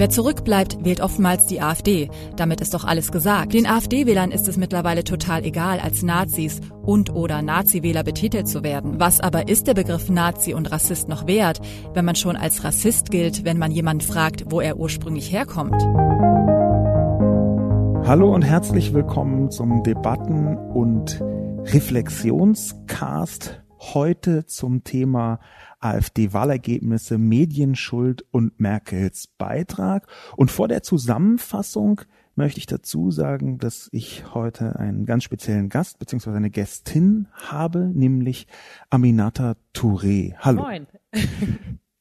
Wer zurückbleibt, wählt oftmals die AfD. Damit ist doch alles gesagt. Den AfD-Wählern ist es mittlerweile total egal, als Nazis und oder Nazi-Wähler betitelt zu werden. Was aber ist der Begriff Nazi und Rassist noch wert, wenn man schon als Rassist gilt, wenn man jemanden fragt, wo er ursprünglich herkommt? Hallo und herzlich willkommen zum Debatten- und Reflexionscast. Heute zum Thema AfD-Wahlergebnisse, Medienschuld und Merkels Beitrag. Und vor der Zusammenfassung möchte ich dazu sagen, dass ich heute einen ganz speziellen Gast bzw. eine Gästin habe, nämlich Aminata Touré. Hallo. Moin.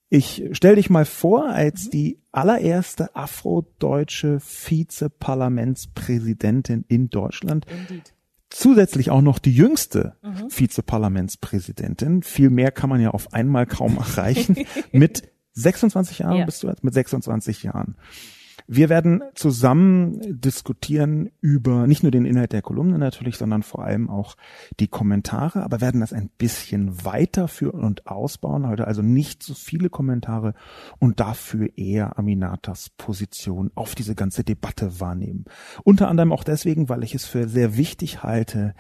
Ich stelle dich mal vor als die allererste afrodeutsche Vizeparlamentspräsidentin in Deutschland. Indeed. Zusätzlich auch noch die jüngste Vizeparlamentspräsidentin. Viel mehr kann man ja auf einmal kaum erreichen. Mit 26 Jahren bist du jetzt? Mit 26 Jahren. Wir werden zusammen diskutieren über nicht nur den Inhalt der Kolumne natürlich, sondern vor allem auch die Kommentare, aber werden das ein bisschen weiterführen und ausbauen. Heute also nicht so viele Kommentare und dafür eher Aminatas Position auf diese ganze Debatte wahrnehmen. Unter anderem auch deswegen, weil ich es für sehr wichtig halte,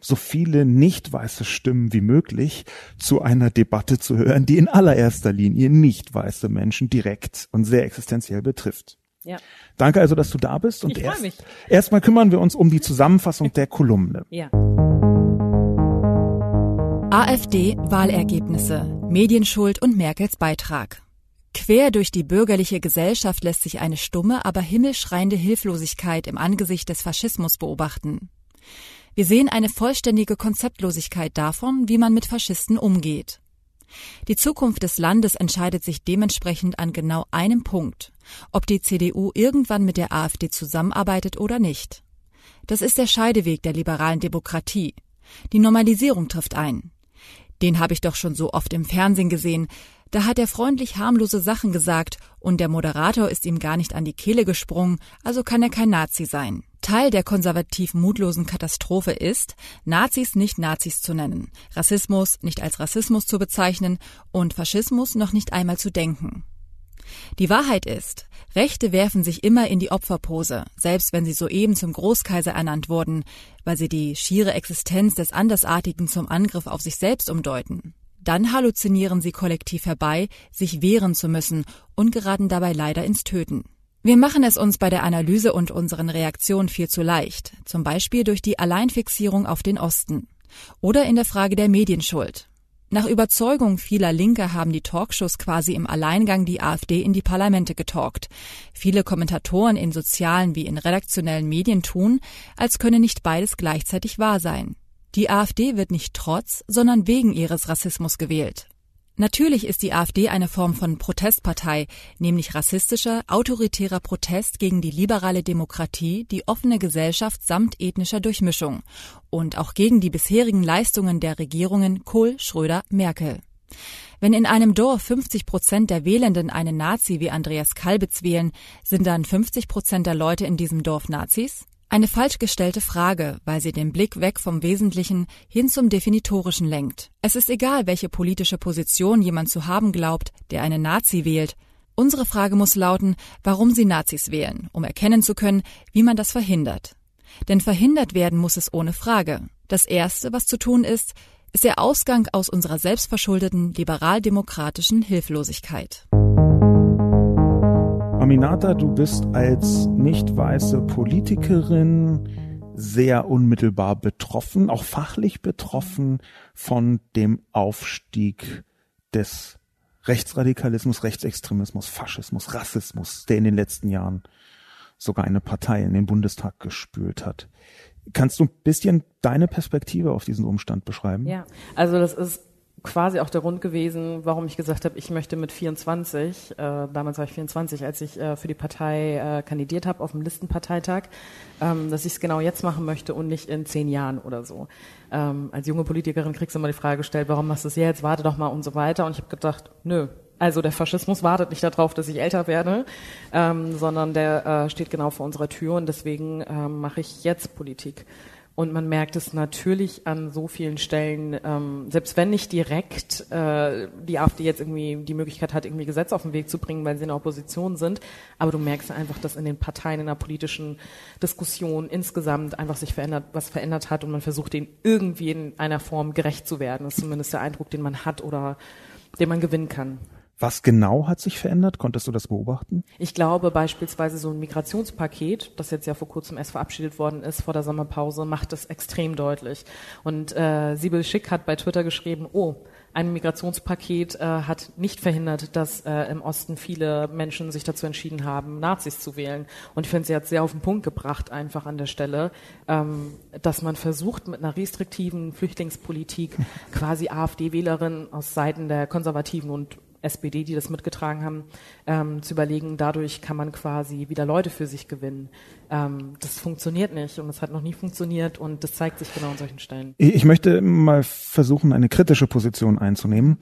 so viele nicht weiße Stimmen wie möglich zu einer Debatte zu hören, die in allererster Linie nicht weiße Menschen direkt und sehr existenziell betrifft. Ja. Danke also, dass du da bist. Und erstmal kümmern wir uns um die Zusammenfassung der Kolumne. Ja. AfD-Wahlergebnisse, Medienschuld und Merkels Beitrag. Quer durch die bürgerliche Gesellschaft lässt sich eine stumme, aber himmelschreiende Hilflosigkeit im Angesicht des Faschismus beobachten. Wir sehen eine vollständige Konzeptlosigkeit davon, wie man mit Faschisten umgeht. Die Zukunft des Landes entscheidet sich dementsprechend an genau einem Punkt, ob die CDU irgendwann mit der AfD zusammenarbeitet oder nicht. Das ist der Scheideweg der liberalen Demokratie. Die Normalisierung trifft ein. Den habe ich doch schon so oft im Fernsehen gesehen. Da hat er freundlich harmlose Sachen gesagt und der Moderator ist ihm gar nicht an die Kehle gesprungen, also kann er kein Nazi sein. Teil der konservativ mutlosen Katastrophe ist, Nazis nicht Nazis zu nennen, Rassismus nicht als Rassismus zu bezeichnen und Faschismus noch nicht einmal zu denken. Die Wahrheit ist, Rechte werfen sich immer in die Opferpose, selbst wenn sie soeben zum Großkaiser ernannt wurden, weil sie die schiere Existenz des Andersartigen zum Angriff auf sich selbst umdeuten. Dann halluzinieren sie kollektiv herbei, sich wehren zu müssen und geraten dabei leider ins Töten. Wir machen es uns bei der Analyse und unseren Reaktionen viel zu leicht, zum Beispiel durch die Alleinfixierung auf den Osten oder in der Frage der Medienschuld. Nach Überzeugung vieler Linker haben die Talkshows quasi im Alleingang die AfD in die Parlamente getalkt. Viele Kommentatoren in sozialen wie in redaktionellen Medien tun, als könne nicht beides gleichzeitig wahr sein. Die AfD wird nicht trotz, sondern wegen ihres Rassismus gewählt. Natürlich ist die AfD eine Form von Protestpartei, nämlich rassistischer, autoritärer Protest gegen die liberale Demokratie, die offene Gesellschaft samt ethnischer Durchmischung und auch gegen die bisherigen Leistungen der Regierungen Kohl, Schröder, Merkel. Wenn in einem Dorf 50% der Wählenden einen Nazi wie Andreas Kalbitz wählen, sind dann 50% der Leute in diesem Dorf Nazis? Eine falsch gestellte Frage, weil sie den Blick weg vom Wesentlichen hin zum Definitorischen lenkt. Es ist egal, welche politische Position jemand zu haben glaubt, der einen Nazi wählt. Unsere Frage muss lauten, warum sie Nazis wählen, um erkennen zu können, wie man das verhindert. Denn verhindert werden muss es ohne Frage. Das Erste, was zu tun ist, ist der Ausgang aus unserer selbstverschuldeten liberal-demokratischen Hilflosigkeit. Aminata, du bist als nicht weiße Politikerin sehr unmittelbar betroffen, auch fachlich betroffen von dem Aufstieg des Rechtsradikalismus, Rechtsextremismus, Faschismus, Rassismus, der in den letzten Jahren sogar eine Partei in den Bundestag gespült hat. Kannst du ein bisschen deine Perspektive auf diesen Umstand beschreiben? Ja, also das ist quasi auch der Grund gewesen, warum ich gesagt habe, ich möchte mit 24, damals war ich 24, als ich für die Partei kandidiert habe auf dem Listenparteitag, dass ich es genau jetzt machen möchte und nicht in 10 Jahren oder so. Als junge Politikerin kriegst du immer die Frage gestellt, warum machst du es jetzt, warte doch mal und so weiter. Und ich habe gedacht, nö. Also der Faschismus wartet nicht darauf, dass ich älter werde, sondern der steht genau vor unserer Tür und deswegen mache ich jetzt Politik. Und man merkt es natürlich an so vielen Stellen, selbst wenn nicht direkt die AfD jetzt irgendwie die Möglichkeit hat, irgendwie Gesetze auf den Weg zu bringen, weil sie in der Opposition sind, aber du merkst einfach, dass in den Parteien, in der politischen Diskussion insgesamt einfach sich verändert hat und man versucht, denen irgendwie in einer Form gerecht zu werden. Das ist zumindest der Eindruck, den man hat oder den man gewinnen kann. Was genau hat sich verändert? Konntest du das beobachten? Ich glaube beispielsweise so ein Migrationspaket, das jetzt ja vor kurzem erst verabschiedet worden ist, vor der Sommerpause, macht das extrem deutlich. Und Sibel Schick hat bei Twitter geschrieben, oh, ein Migrationspaket hat nicht verhindert, dass im Osten viele Menschen sich dazu entschieden haben, Nazis zu wählen. Und ich finde, sie hat sehr auf den Punkt gebracht, einfach an der Stelle, dass man versucht, mit einer restriktiven Flüchtlingspolitik quasi AfD-Wählerinnen aus Seiten der Konservativen und SPD, die das mitgetragen haben, zu überlegen, dadurch kann man quasi wieder Leute für sich gewinnen. Das funktioniert nicht und das hat noch nie funktioniert und das zeigt sich genau an solchen Stellen. Ich möchte mal versuchen, eine kritische Position einzunehmen.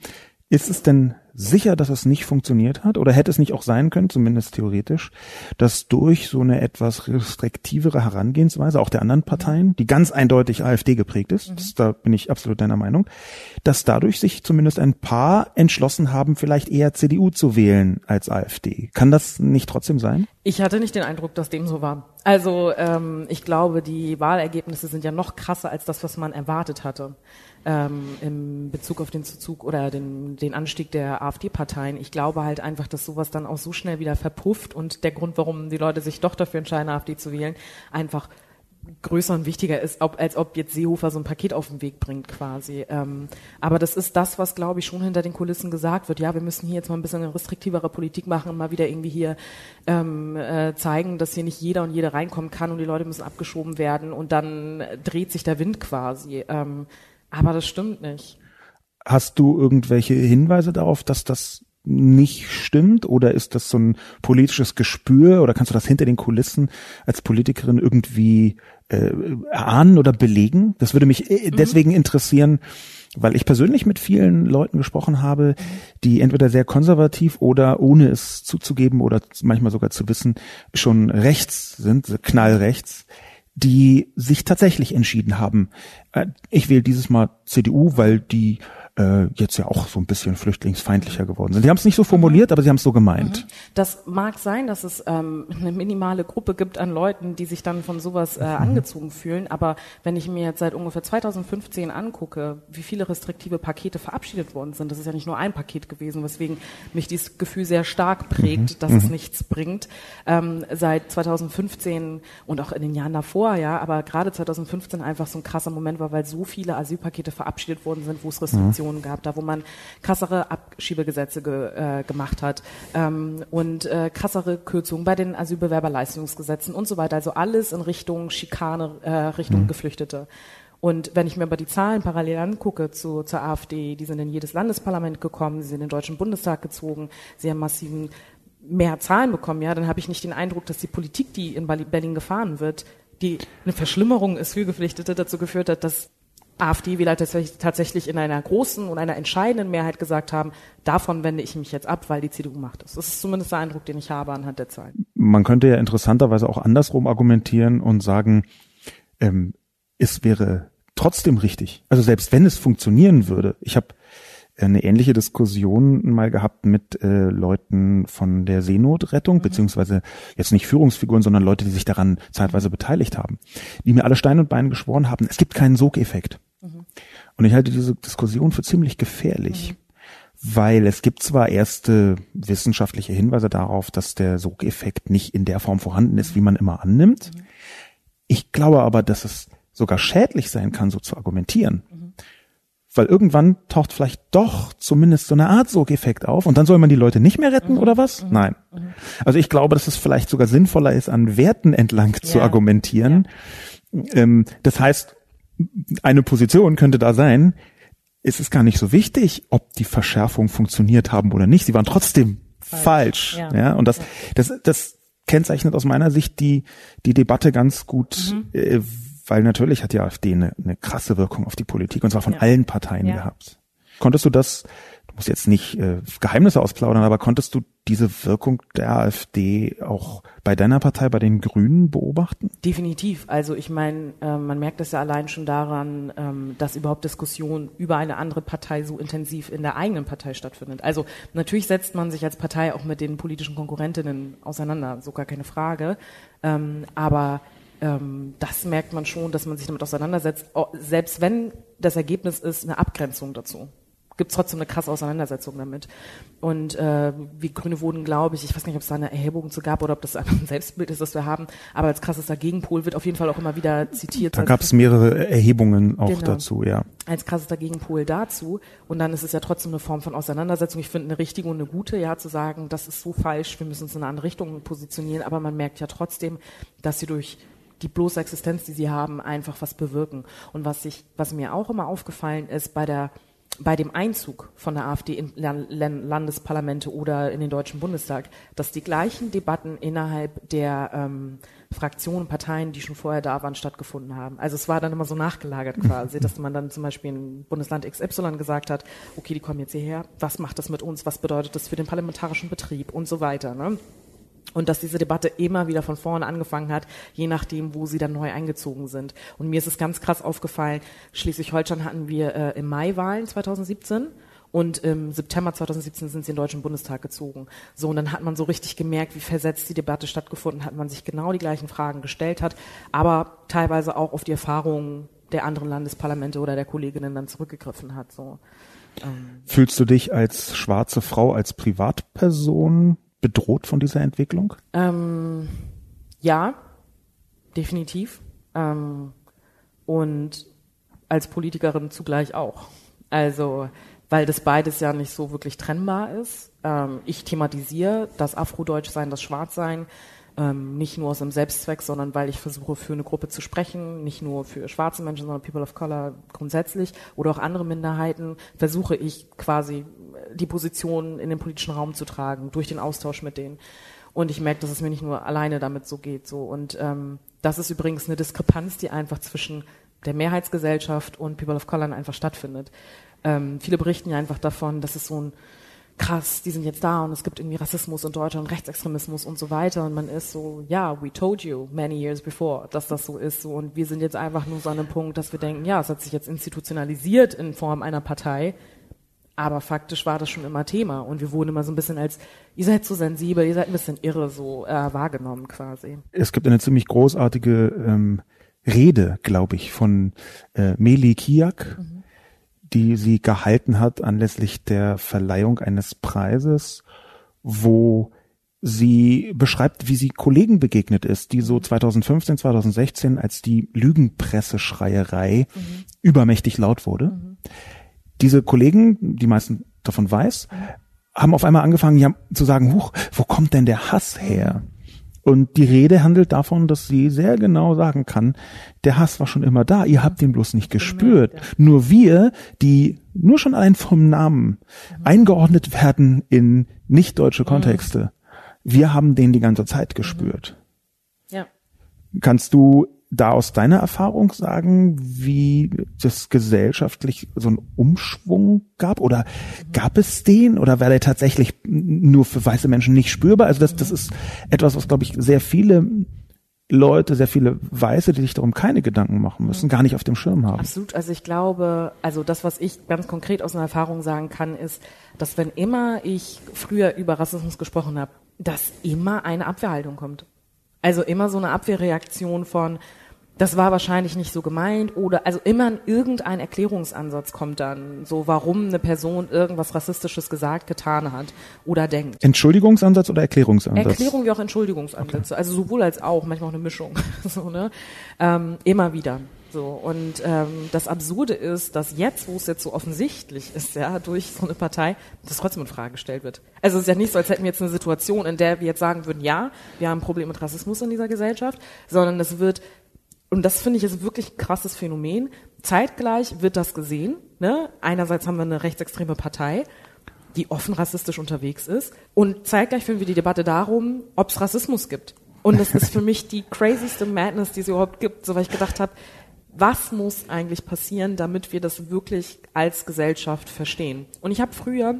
Ist es denn sicher, dass es nicht funktioniert hat oder hätte es nicht auch sein können, zumindest theoretisch, dass durch so eine etwas restriktivere Herangehensweise auch der anderen Parteien, die ganz eindeutig AfD geprägt ist, da bin ich absolut deiner Meinung, dass dadurch sich zumindest ein paar entschlossen haben, vielleicht eher CDU zu wählen als AfD. Kann das nicht trotzdem sein? Ich hatte nicht den Eindruck, dass dem so war. Also ich glaube, die Wahlergebnisse sind ja noch krasser als das, was man erwartet hatte. In Bezug auf den Zuzug oder den Anstieg der AfD-Parteien. Ich glaube halt einfach, dass sowas dann auch so schnell wieder verpufft und der Grund, warum die Leute sich doch dafür entscheiden, AfD zu wählen, einfach größer und wichtiger ist, als ob jetzt Seehofer so ein Paket auf den Weg bringt quasi. Aber das ist das, was, glaube ich, schon hinter den Kulissen gesagt wird. Ja, wir müssen hier jetzt mal ein bisschen eine restriktivere Politik machen und mal wieder irgendwie hier zeigen, dass hier nicht jeder und jede reinkommen kann und die Leute müssen abgeschoben werden und dann dreht sich der Wind quasi. Aber das stimmt nicht. Hast du irgendwelche Hinweise darauf, dass das nicht stimmt? Oder ist das so ein politisches Gespür? Oder kannst du das hinter den Kulissen als Politikerin irgendwie erahnen oder belegen? Das würde mich deswegen interessieren, weil ich persönlich mit vielen Leuten gesprochen habe, die entweder sehr konservativ oder ohne es zuzugeben oder manchmal sogar zu wissen, schon rechts sind, knallrechts, die sich tatsächlich entschieden haben, ich wähle dieses Mal CDU, weil die jetzt ja auch so ein bisschen flüchtlingsfeindlicher geworden sind. Die haben es nicht so formuliert, aber sie haben es so gemeint. Das mag sein, dass es eine minimale Gruppe gibt an Leuten, die sich dann von sowas angezogen fühlen, aber wenn ich mir jetzt seit ungefähr 2015 angucke, wie viele restriktive Pakete verabschiedet worden sind, das ist ja nicht nur ein Paket gewesen, weswegen mich dieses Gefühl sehr stark prägt, dass es nichts bringt. Seit 2015 und auch in den Jahren davor, ja, aber gerade 2015 einfach so ein krasser Moment war, weil so viele Asylpakete verabschiedet worden sind, wo es Restriktionen gab, da wo man krassere Abschiebegesetze gemacht hat und krassere Kürzungen bei den Asylbewerberleistungsgesetzen und so weiter. Also alles in Richtung Schikane, Richtung Geflüchtete. Und wenn ich mir aber die Zahlen parallel angucke zur AfD, die sind in jedes Landesparlament gekommen, sie sind in den Deutschen Bundestag gezogen, sie haben massiven mehr Zahlen bekommen, ja, dann habe ich nicht den Eindruck, dass die Politik, die in Berlin gefahren wird, die eine Verschlimmerung ist für Geflüchtete dazu geführt hat, dass AfD-Wähler tatsächlich in einer großen und einer entscheidenden Mehrheit gesagt haben, davon wende ich mich jetzt ab, weil die CDU macht es. Das ist zumindest der Eindruck, den ich habe anhand der Zahlen. Man könnte ja interessanterweise auch andersrum argumentieren und sagen, es wäre trotzdem richtig. Also selbst wenn es funktionieren würde. Ich habe eine ähnliche Diskussion mal gehabt mit Leuten von der Seenotrettung, beziehungsweise jetzt nicht Führungsfiguren, sondern Leute, die sich daran zeitweise beteiligt haben, die mir alle Stein und Bein geschworen haben, es gibt keinen Sogeffekt. Und ich halte diese Diskussion für ziemlich gefährlich, weil es gibt zwar erste wissenschaftliche Hinweise darauf, dass der Sogeffekt nicht in der Form vorhanden ist, wie man immer annimmt. Ich glaube aber, dass es sogar schädlich sein kann, so zu argumentieren. Weil irgendwann taucht vielleicht doch zumindest so eine Art Sogeffekt auf und dann soll man die Leute nicht mehr retten oder was? Nein. Also ich glaube, dass es vielleicht sogar sinnvoller ist, an Werten entlang zu argumentieren. Das heißt, eine Position könnte da sein, es ist gar nicht so wichtig, ob die Verschärfungen funktioniert haben oder nicht. Sie waren trotzdem falsch. Ja. Ja, und das kennzeichnet aus meiner Sicht die Debatte ganz gut, weil natürlich hat die AfD eine krasse Wirkung auf die Politik, und zwar von allen Parteien gehabt. Konntest du das, du musst jetzt nicht Geheimnisse ausplaudern, aber konntest du diese Wirkung der AfD auch bei deiner Partei, bei den Grünen beobachten? Definitiv. Also ich meine, man merkt es ja allein schon daran, dass überhaupt Diskussion über eine andere Partei so intensiv in der eigenen Partei stattfindet. Also natürlich setzt man sich als Partei auch mit den politischen Konkurrentinnen auseinander, so gar keine Frage. Aber das merkt man schon, dass man sich damit auseinandersetzt, selbst wenn das Ergebnis ist eine Abgrenzung dazu. Gibt es trotzdem eine krasse Auseinandersetzung damit. Und wir Grüne wurden, glaube ich weiß nicht, ob es da eine Erhebung zu gab oder ob das einfach ein Selbstbild ist, das wir haben, aber als krassester Gegenpol wird auf jeden Fall auch immer wieder zitiert. Da gab es mehrere Erhebungen auch dazu, ja. Als krassester Gegenpol dazu. Und dann ist es ja trotzdem eine Form von Auseinandersetzung. Ich finde eine richtige und eine gute, ja, zu sagen, das ist so falsch, wir müssen uns in eine andere Richtung positionieren. Aber man merkt ja trotzdem, dass sie durch die bloße Existenz, die sie haben, einfach was bewirken. Und was mir auch immer aufgefallen ist, bei dem Einzug von der AfD in Landesparlamente oder in den Deutschen Bundestag, dass die gleichen Debatten innerhalb der Fraktionen, Parteien, die schon vorher da waren, stattgefunden haben. Also es war dann immer so nachgelagert quasi, dass man dann zum Beispiel in Bundesland XY gesagt hat, okay, die kommen jetzt hierher, was macht das mit uns, was bedeutet das für den parlamentarischen Betrieb und so weiter, ne? Und dass diese Debatte immer wieder von vorne angefangen hat, je nachdem, wo sie dann neu eingezogen sind. Und mir ist es ganz krass aufgefallen, Schleswig-Holstein hatten wir im Mai Wahlen 2017 und im September 2017 sind sie in den Deutschen Bundestag gezogen. So, und dann hat man so richtig gemerkt, wie versetzt die Debatte stattgefunden hat, man sich genau die gleichen Fragen gestellt hat, aber teilweise auch auf die Erfahrungen der anderen Landesparlamente oder der Kolleginnen dann zurückgegriffen hat. So. Fühlst du dich als schwarze Frau, als Privatperson bedroht von dieser Entwicklung? Ja, definitiv. Und als Politikerin zugleich auch. Also, weil das beides ja nicht so wirklich trennbar ist. Ich thematisiere das Afrodeutschsein, das Schwarzsein, nicht nur aus einem Selbstzweck, sondern weil ich versuche, für eine Gruppe zu sprechen, nicht nur für schwarze Menschen, sondern People of Color grundsätzlich oder auch andere Minderheiten, versuche ich quasi die Position in den politischen Raum zu tragen, durch den Austausch mit denen. Und ich merke, dass es mir nicht nur alleine damit so geht. So. Und das ist übrigens eine Diskrepanz, die einfach zwischen der Mehrheitsgesellschaft und People of Color einfach stattfindet. Viele berichten ja einfach davon, dass es so ein krass, die sind jetzt da und es gibt irgendwie Rassismus in Deutschland, Rechtsextremismus und so weiter, und man ist so, ja, we told you many years before, dass das so ist, so, und wir sind jetzt einfach nur so an einem Punkt, dass wir denken, ja, es hat sich jetzt institutionalisiert in Form einer Partei, aber faktisch war das schon immer Thema und wir wurden immer so ein bisschen als, ihr seid so sensibel, ihr seid ein bisschen irre, so wahrgenommen quasi. Es gibt eine ziemlich großartige Rede, glaube ich, von Meli Kiyak, die sie gehalten hat anlässlich der Verleihung eines Preises, wo sie beschreibt, wie sie Kollegen begegnet ist, die so 2015, 2016, als die Lügenpresseschreierei übermächtig laut wurde. Diese Kollegen, die meisten davon weiß, haben auf einmal angefangen zu sagen, huch, wo kommt denn der Hass her? Und die Rede handelt davon, dass sie sehr genau sagen kann, der Hass war schon immer da, ihr habt ihn bloß nicht gespürt. Nur wir, die nur schon allein vom Namen eingeordnet werden in nicht-deutsche Kontexte, wir haben den die ganze Zeit gespürt. Ja. Kannst du da aus deiner Erfahrung sagen, wie das gesellschaftlich so einen Umschwung gab? Oder gab es den? Oder war der tatsächlich nur für weiße Menschen nicht spürbar? Also das ist etwas, was, glaube ich, sehr viele Leute, sehr viele Weiße, die sich darum keine Gedanken machen müssen, gar nicht auf dem Schirm haben. Absolut. Also ich glaube, also das, was ich ganz konkret aus einer Erfahrung sagen kann, ist, dass wenn immer ich früher über Rassismus gesprochen habe, dass immer eine Abwehrhaltung kommt. Also immer so eine Abwehrreaktion von, das war wahrscheinlich nicht so gemeint, oder also immer irgendein Erklärungsansatz kommt dann, so warum eine Person irgendwas Rassistisches gesagt, getan hat oder denkt. Entschuldigungsansatz oder Erklärungsansatz? Erklärung wie auch Entschuldigungsansätze, okay. Also sowohl als auch, manchmal auch eine Mischung, so, ne? Immer wieder. So, und das Absurde ist, dass jetzt, wo es jetzt so offensichtlich ist, ja, durch so eine Partei, das trotzdem in Frage gestellt wird. Also es ist ja nicht so, als hätten wir jetzt eine Situation, in der wir jetzt sagen würden, ja, wir haben ein Problem mit Rassismus in dieser Gesellschaft, sondern es wird und das finde ich ist wirklich ein krasses Phänomen, zeitgleich wird das gesehen, ne? Einerseits haben wir eine rechtsextreme Partei, die offen rassistisch unterwegs ist, und zeitgleich führen wir die Debatte darum, ob es Rassismus gibt. Und das ist für mich die crazyste Madness, die es überhaupt gibt, so weil ich gedacht habe, was muss eigentlich passieren, damit wir das wirklich als Gesellschaft verstehen? Und ich habe früher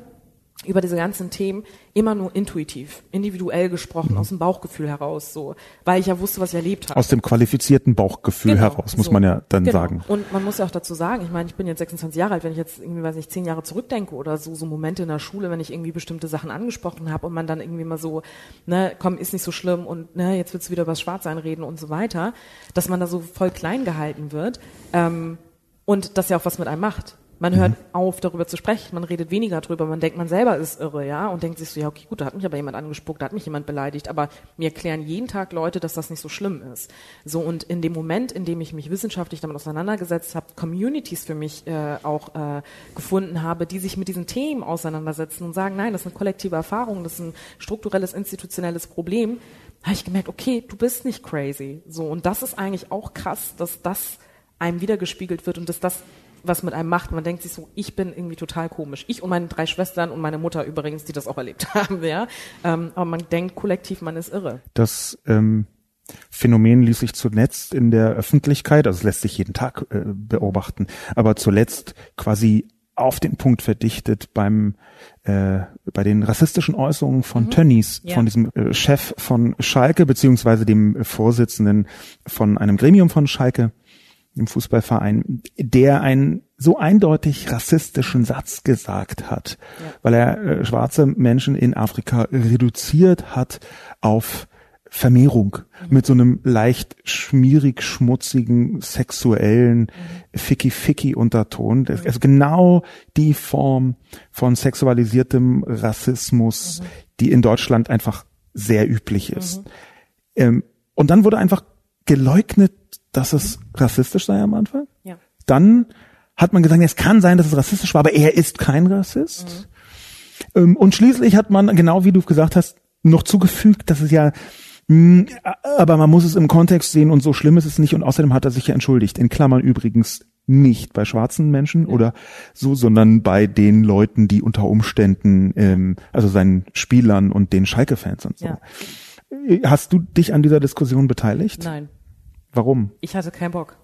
über diese ganzen Themen immer nur intuitiv, individuell gesprochen, aus dem Bauchgefühl heraus, so, weil ich ja wusste, was ich erlebt habe. Aus dem qualifizierten Bauchgefühl heraus, muss man ja dann sagen. Und man muss ja auch dazu sagen, ich meine, ich bin jetzt 26 Jahre alt, wenn ich jetzt irgendwie, weiß nicht, 10 Jahre zurückdenke oder so, so Momente in der Schule, wenn ich irgendwie bestimmte Sachen angesprochen habe und man dann irgendwie mal so, ne, komm, ist nicht so schlimm und ne, jetzt willst du wieder über das Schwarzsein reden und so weiter, dass man da so voll klein gehalten wird, und das ja auch was mit einem macht. Man hört auf, darüber zu sprechen, man redet weniger drüber, man denkt, man selber ist irre, ja, und denkt sich so, ja, okay, gut, da hat mich aber jemand angespuckt, da hat mich jemand beleidigt, aber mir erklären jeden Tag Leute, dass das nicht so schlimm ist. So, und in dem Moment, in dem ich mich wissenschaftlich damit auseinandergesetzt habe, Communities für mich auch gefunden habe, die sich mit diesen Themen auseinandersetzen und sagen, nein, das ist eine kollektive Erfahrung, das ist ein strukturelles, institutionelles Problem, habe ich gemerkt, okay, du bist nicht crazy. So, und das ist eigentlich auch krass, dass das einem wiedergespiegelt wird und dass das was mit einem macht. Man denkt sich so, ich bin irgendwie total komisch. Ich und meine 3 Schwestern und meine Mutter übrigens, die das auch erlebt haben, ja. Aber man denkt kollektiv, man ist irre. Das Phänomen ließ sich zuletzt in der Öffentlichkeit, also es lässt sich jeden Tag beobachten, aber zuletzt quasi auf den Punkt verdichtet bei den rassistischen Äußerungen von Tönnies, von diesem Chef von Schalke, beziehungsweise dem Vorsitzenden von einem Gremium von Schalke, im Fußballverein, der einen so eindeutig rassistischen Satz gesagt hat, weil er schwarze Menschen in Afrika reduziert hat auf Vermehrung mit so einem leicht schmierig schmutzigen sexuellen Ficky-Ficky-Unterton. Also genau die Form von sexualisiertem Rassismus, die in Deutschland einfach sehr üblich ist. Und dann wurde einfach geleugnet, dass es rassistisch sei am Anfang. Ja. Dann hat man gesagt, es kann sein, dass es rassistisch war, aber er ist kein Rassist. Und schließlich hat man, genau wie du gesagt hast, noch zugefügt, dass es ja, aber man muss es im Kontext sehen und so schlimm ist es nicht. Und außerdem hat er sich ja entschuldigt. In Klammern übrigens nicht bei schwarzen Menschen oder so, sondern bei den Leuten, die unter Umständen, also seinen Spielern und den Schalke-Fans und so. Ja. Hast du dich an dieser Diskussion beteiligt? Nein. Warum? Ich hatte keinen Bock.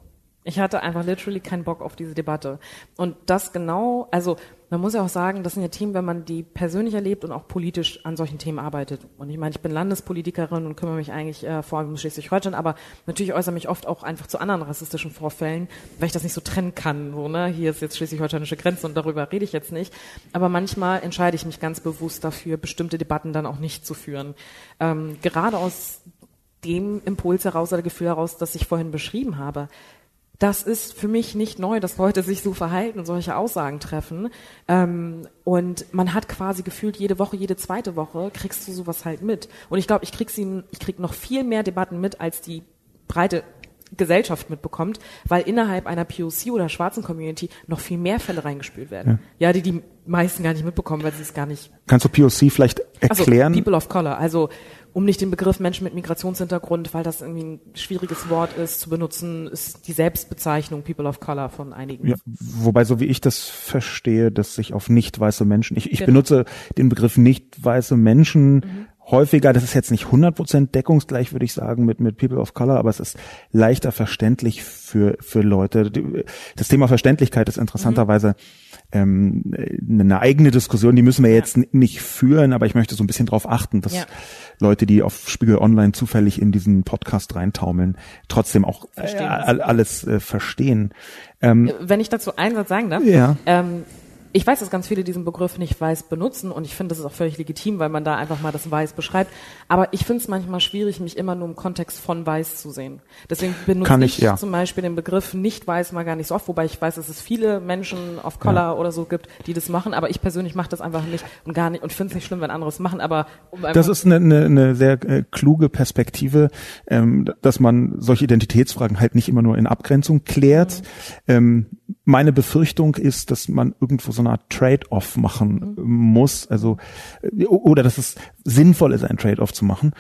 Ich hatte einfach literally keinen Bock auf diese Debatte. Und das genau, also man muss ja auch sagen, das sind ja Themen, wenn man die persönlich erlebt und auch politisch an solchen Themen arbeitet. Und ich meine, ich bin Landespolitikerin und kümmere mich eigentlich vor allem um Schleswig-Holstein, aber natürlich äußere mich oft auch einfach zu anderen rassistischen Vorfällen, weil ich das nicht so trennen kann. So, ne? Hier ist jetzt schleswig-holsteinische Grenze und darüber rede ich jetzt nicht. Aber manchmal entscheide ich mich ganz bewusst dafür, bestimmte Debatten dann auch nicht zu führen. Gerade aus dem Impuls heraus oder Gefühl heraus, das ich vorhin beschrieben habe. Das ist für mich nicht neu, dass Leute sich so verhalten und solche Aussagen treffen. Und man hat quasi gefühlt jede Woche, jede zweite Woche kriegst du sowas halt mit. Und ich glaube, ich krieg noch viel mehr Debatten mit, als die breite Gesellschaft mitbekommt, weil innerhalb einer POC oder schwarzen Community noch viel mehr Fälle reingespült werden. Ja, die meisten gar nicht mitbekommen, weil sie es gar nicht... Kannst du POC vielleicht erklären? Also, People of Color, also um nicht den Begriff Menschen mit Migrationshintergrund, weil das irgendwie ein schwieriges Wort ist, zu benutzen, ist die Selbstbezeichnung People of Color von einigen. Ja, wobei, so wie ich das verstehe, dass sich auf nicht weiße Menschen, ich benutze den Begriff nicht weiße Menschen häufiger, das ist jetzt nicht 100% deckungsgleich, würde ich sagen, mit People of Color, aber es ist leichter verständlich für Leute. Das Thema Verständlichkeit ist interessanterweise eine eigene Diskussion, die müssen wir jetzt nicht führen, aber ich möchte so ein bisschen drauf achten, dass Leute, die auf Spiegel Online zufällig in diesen Podcast reintaumeln, trotzdem auch alles verstehen. Wenn ich dazu einen Satz sagen darf, ich weiß, dass ganz viele diesen Begriff nicht weiß benutzen und ich finde, das ist auch völlig legitim, weil man da einfach mal das Weiß beschreibt. Aber ich finde es manchmal schwierig, mich immer nur im Kontext von Weiß zu sehen. Deswegen benutze ich zum Beispiel den Begriff nicht Weiß mal gar nicht so oft, wobei ich weiß, dass es viele Menschen of Color oder so gibt, die das machen. Aber ich persönlich mache das einfach nicht und gar nicht und finde es nicht schlimm, wenn andere es machen. Aber das ist eine sehr kluge Perspektive, dass man solche Identitätsfragen halt nicht immer nur in Abgrenzung klärt. Meine Befürchtung ist, dass man irgendwo so eine Art Trade-off machen muss, also, oder dass es sinnvoll ist, einen Trade-off zu machen,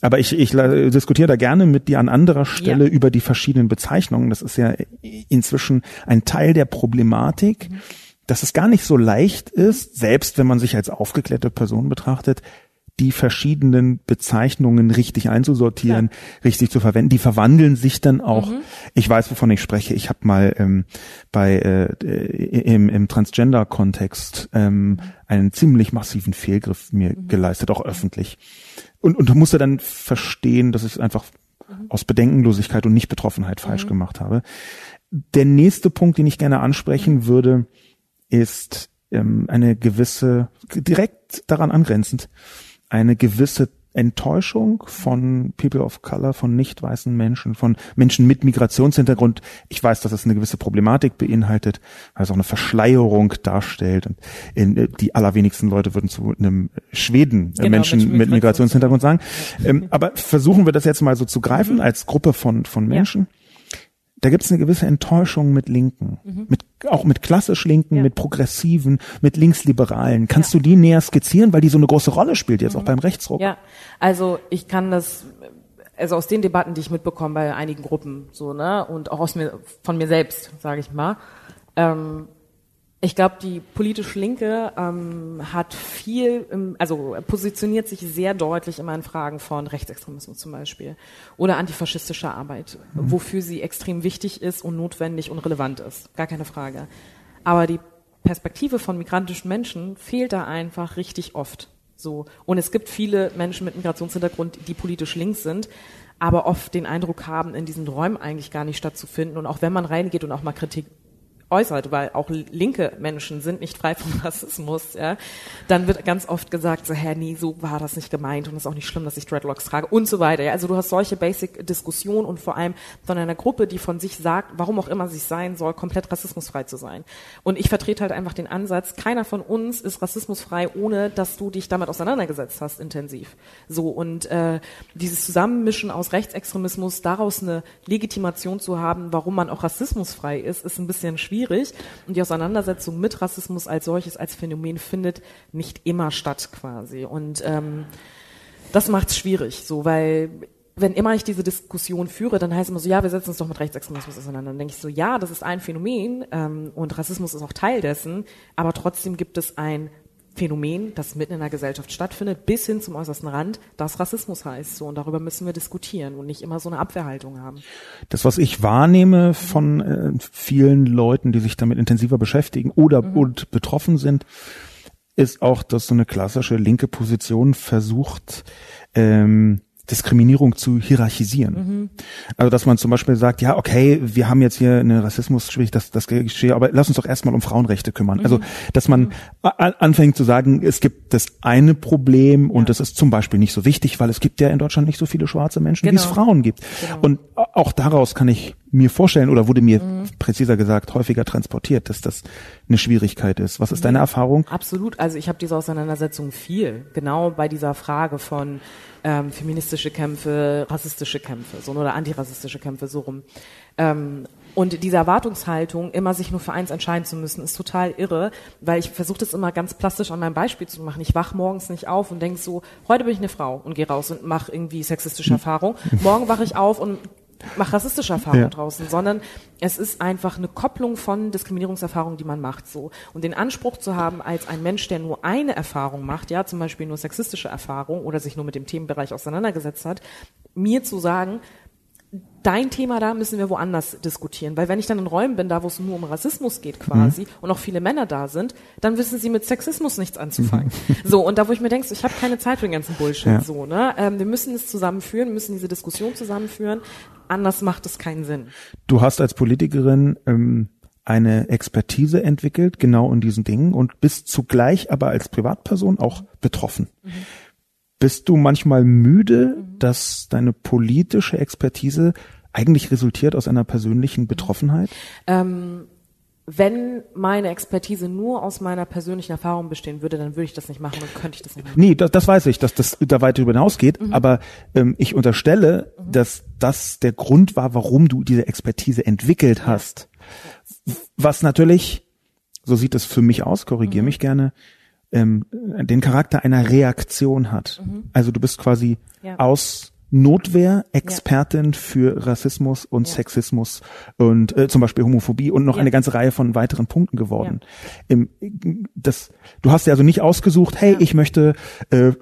Aber ich diskutiere da gerne mit dir an anderer Stelle über die verschiedenen Bezeichnungen. Das ist ja inzwischen ein Teil der Problematik, dass es gar nicht so leicht ist, selbst wenn man sich als aufgeklärte Person betrachtet, die verschiedenen Bezeichnungen richtig einzusortieren, richtig zu verwenden. Die verwandeln sich dann auch. Ich weiß, wovon ich spreche. Ich habe mal im Transgender-Kontext einen ziemlich massiven Fehlgriff mir geleistet, auch öffentlich. Und musste dann verstehen, dass ich es einfach aus Bedenkenlosigkeit und Nichtbetroffenheit falsch gemacht habe. Der nächste Punkt, den ich gerne ansprechen würde, ist eine gewisse, direkt daran angrenzend, eine gewisse Enttäuschung von People of Color, von nicht weißen Menschen, von Menschen mit Migrationshintergrund. Ich weiß, dass es eine gewisse Problematik beinhaltet, weil es auch eine Verschleierung darstellt. Und die allerwenigsten Leute würden zu einem Schweden Menschen mit Migrationshintergrund sagen. Aber versuchen wir das jetzt mal so zu greifen als Gruppe von Menschen. Da gibt es eine gewisse Enttäuschung mit Linken, auch mit klassisch Linken, mit Progressiven, mit Linksliberalen. Kannst du die näher skizzieren, weil die so eine große Rolle spielt jetzt auch beim Rechtsruck? Ja, also ich kann das, also aus den Debatten, die ich mitbekomme bei einigen Gruppen, so, ne, und auch von mir selbst, sage ich mal. Ich glaube, die politisch Linke hat viel, also positioniert sich sehr deutlich immer in Fragen von Rechtsextremismus zum Beispiel oder antifaschistischer Arbeit, wofür sie extrem wichtig ist und notwendig und relevant ist, gar keine Frage. Aber die Perspektive von migrantischen Menschen fehlt da einfach richtig oft. So, und es gibt viele Menschen mit Migrationshintergrund, die politisch links sind, aber oft den Eindruck haben, in diesen Räumen eigentlich gar nicht stattzufinden. Und auch wenn man reingeht und auch mal Kritik äußert, weil auch linke Menschen sind nicht frei von Rassismus, ja, dann wird ganz oft gesagt, so, Herr, nee, so war das nicht gemeint und es ist auch nicht schlimm, dass ich Dreadlocks trage und so weiter. Ja. Also du hast solche Basic-Diskussionen und vor allem von einer Gruppe, die von sich sagt, warum auch immer sie sein soll, komplett rassismusfrei zu sein. Und ich vertrete halt einfach den Ansatz, keiner von uns ist rassismusfrei, ohne dass du dich damit auseinandergesetzt hast, intensiv. So, und dieses Zusammenmischen aus Rechtsextremismus, daraus eine Legitimation zu haben, warum man auch rassismusfrei ist, ist ein bisschen schwierig. Und die Auseinandersetzung mit Rassismus als solches, als Phänomen findet nicht immer statt quasi. Und das macht es schwierig, so, weil wenn immer ich diese Diskussion führe, dann heißt es immer so, ja, wir setzen uns doch mit Rechtsextremismus auseinander. Dann denke ich so, ja, das ist ein Phänomen und Rassismus ist auch Teil dessen, aber trotzdem gibt es ein Phänomen, das mitten in der Gesellschaft stattfindet, bis hin zum äußersten Rand, das Rassismus heißt. So, und darüber müssen wir diskutieren und nicht immer so eine Abwehrhaltung haben. Das, was ich wahrnehme von vielen Leuten, die sich damit intensiver beschäftigen oder und betroffen sind, ist auch, dass so eine klassische linke Position versucht, Diskriminierung zu hierarchisieren. Also, dass man zum Beispiel sagt, ja, okay, wir haben jetzt hier eine Rassismus-Schwierigkeit, das geschehen, aber lass uns doch erstmal um Frauenrechte kümmern. Also, dass man anfängt zu sagen, es gibt das eine Problem und das ist zum Beispiel nicht so wichtig, weil es gibt ja in Deutschland nicht so viele schwarze Menschen, wie es Frauen gibt. Und auch daraus kann ich mir vorstellen oder wurde mir präziser gesagt häufiger transportiert, dass das eine Schwierigkeit ist. Was ist deine Erfahrung? Absolut. Also ich habe diese Auseinandersetzung viel, genau bei dieser Frage von feministische Kämpfe, rassistische Kämpfe so oder antirassistische Kämpfe so rum. Und diese Erwartungshaltung, immer sich nur für eins entscheiden zu müssen, ist total irre, weil ich versuche das immer ganz plastisch an meinem Beispiel zu machen. Ich wach morgens nicht auf und denke so, heute bin ich eine Frau und gehe raus und mache irgendwie sexistische Erfahrung. Morgen wache ich auf und mache rassistische Erfahrungen draußen, sondern es ist einfach eine Kopplung von Diskriminierungserfahrungen, die man macht, so. Und den Anspruch zu haben, als ein Mensch, der nur eine Erfahrung macht, ja, zum Beispiel nur sexistische Erfahrung oder sich nur mit dem Themenbereich auseinandergesetzt hat, mir zu sagen, dein Thema da müssen wir woanders diskutieren, weil wenn ich dann in Räumen bin, da wo es nur um Rassismus geht quasi und auch viele Männer da sind, dann wissen sie mit Sexismus nichts anzufangen. So, und da wo ich mir denke, so, ich habe keine Zeit für den ganzen Bullshit, so, ne? Wir müssen es zusammenführen, müssen diese Diskussion zusammenführen, anders macht es keinen Sinn. Du hast als Politikerin eine Expertise entwickelt, genau in diesen Dingen und bist zugleich aber als Privatperson auch betroffen. Bist du manchmal müde, dass deine politische Expertise eigentlich resultiert aus einer persönlichen Betroffenheit? Wenn meine Expertise nur aus meiner persönlichen Erfahrung bestehen würde, dann würde ich das nicht machen und könnte ich das nicht machen. Nee, das weiß ich, dass das da weit darüber hinausgeht, aber ich unterstelle, dass das der Grund war, warum du diese Expertise entwickelt hast. Was natürlich, so sieht es für mich aus, korrigiere mich gerne, den Charakter einer Reaktion hat. Mhm. Also du bist quasi aus Notwehr Expertin für Rassismus und Sexismus und zum Beispiel Homophobie und noch eine ganze Reihe von weiteren Punkten geworden. Du hast ja also nicht ausgesucht, hey, ich möchte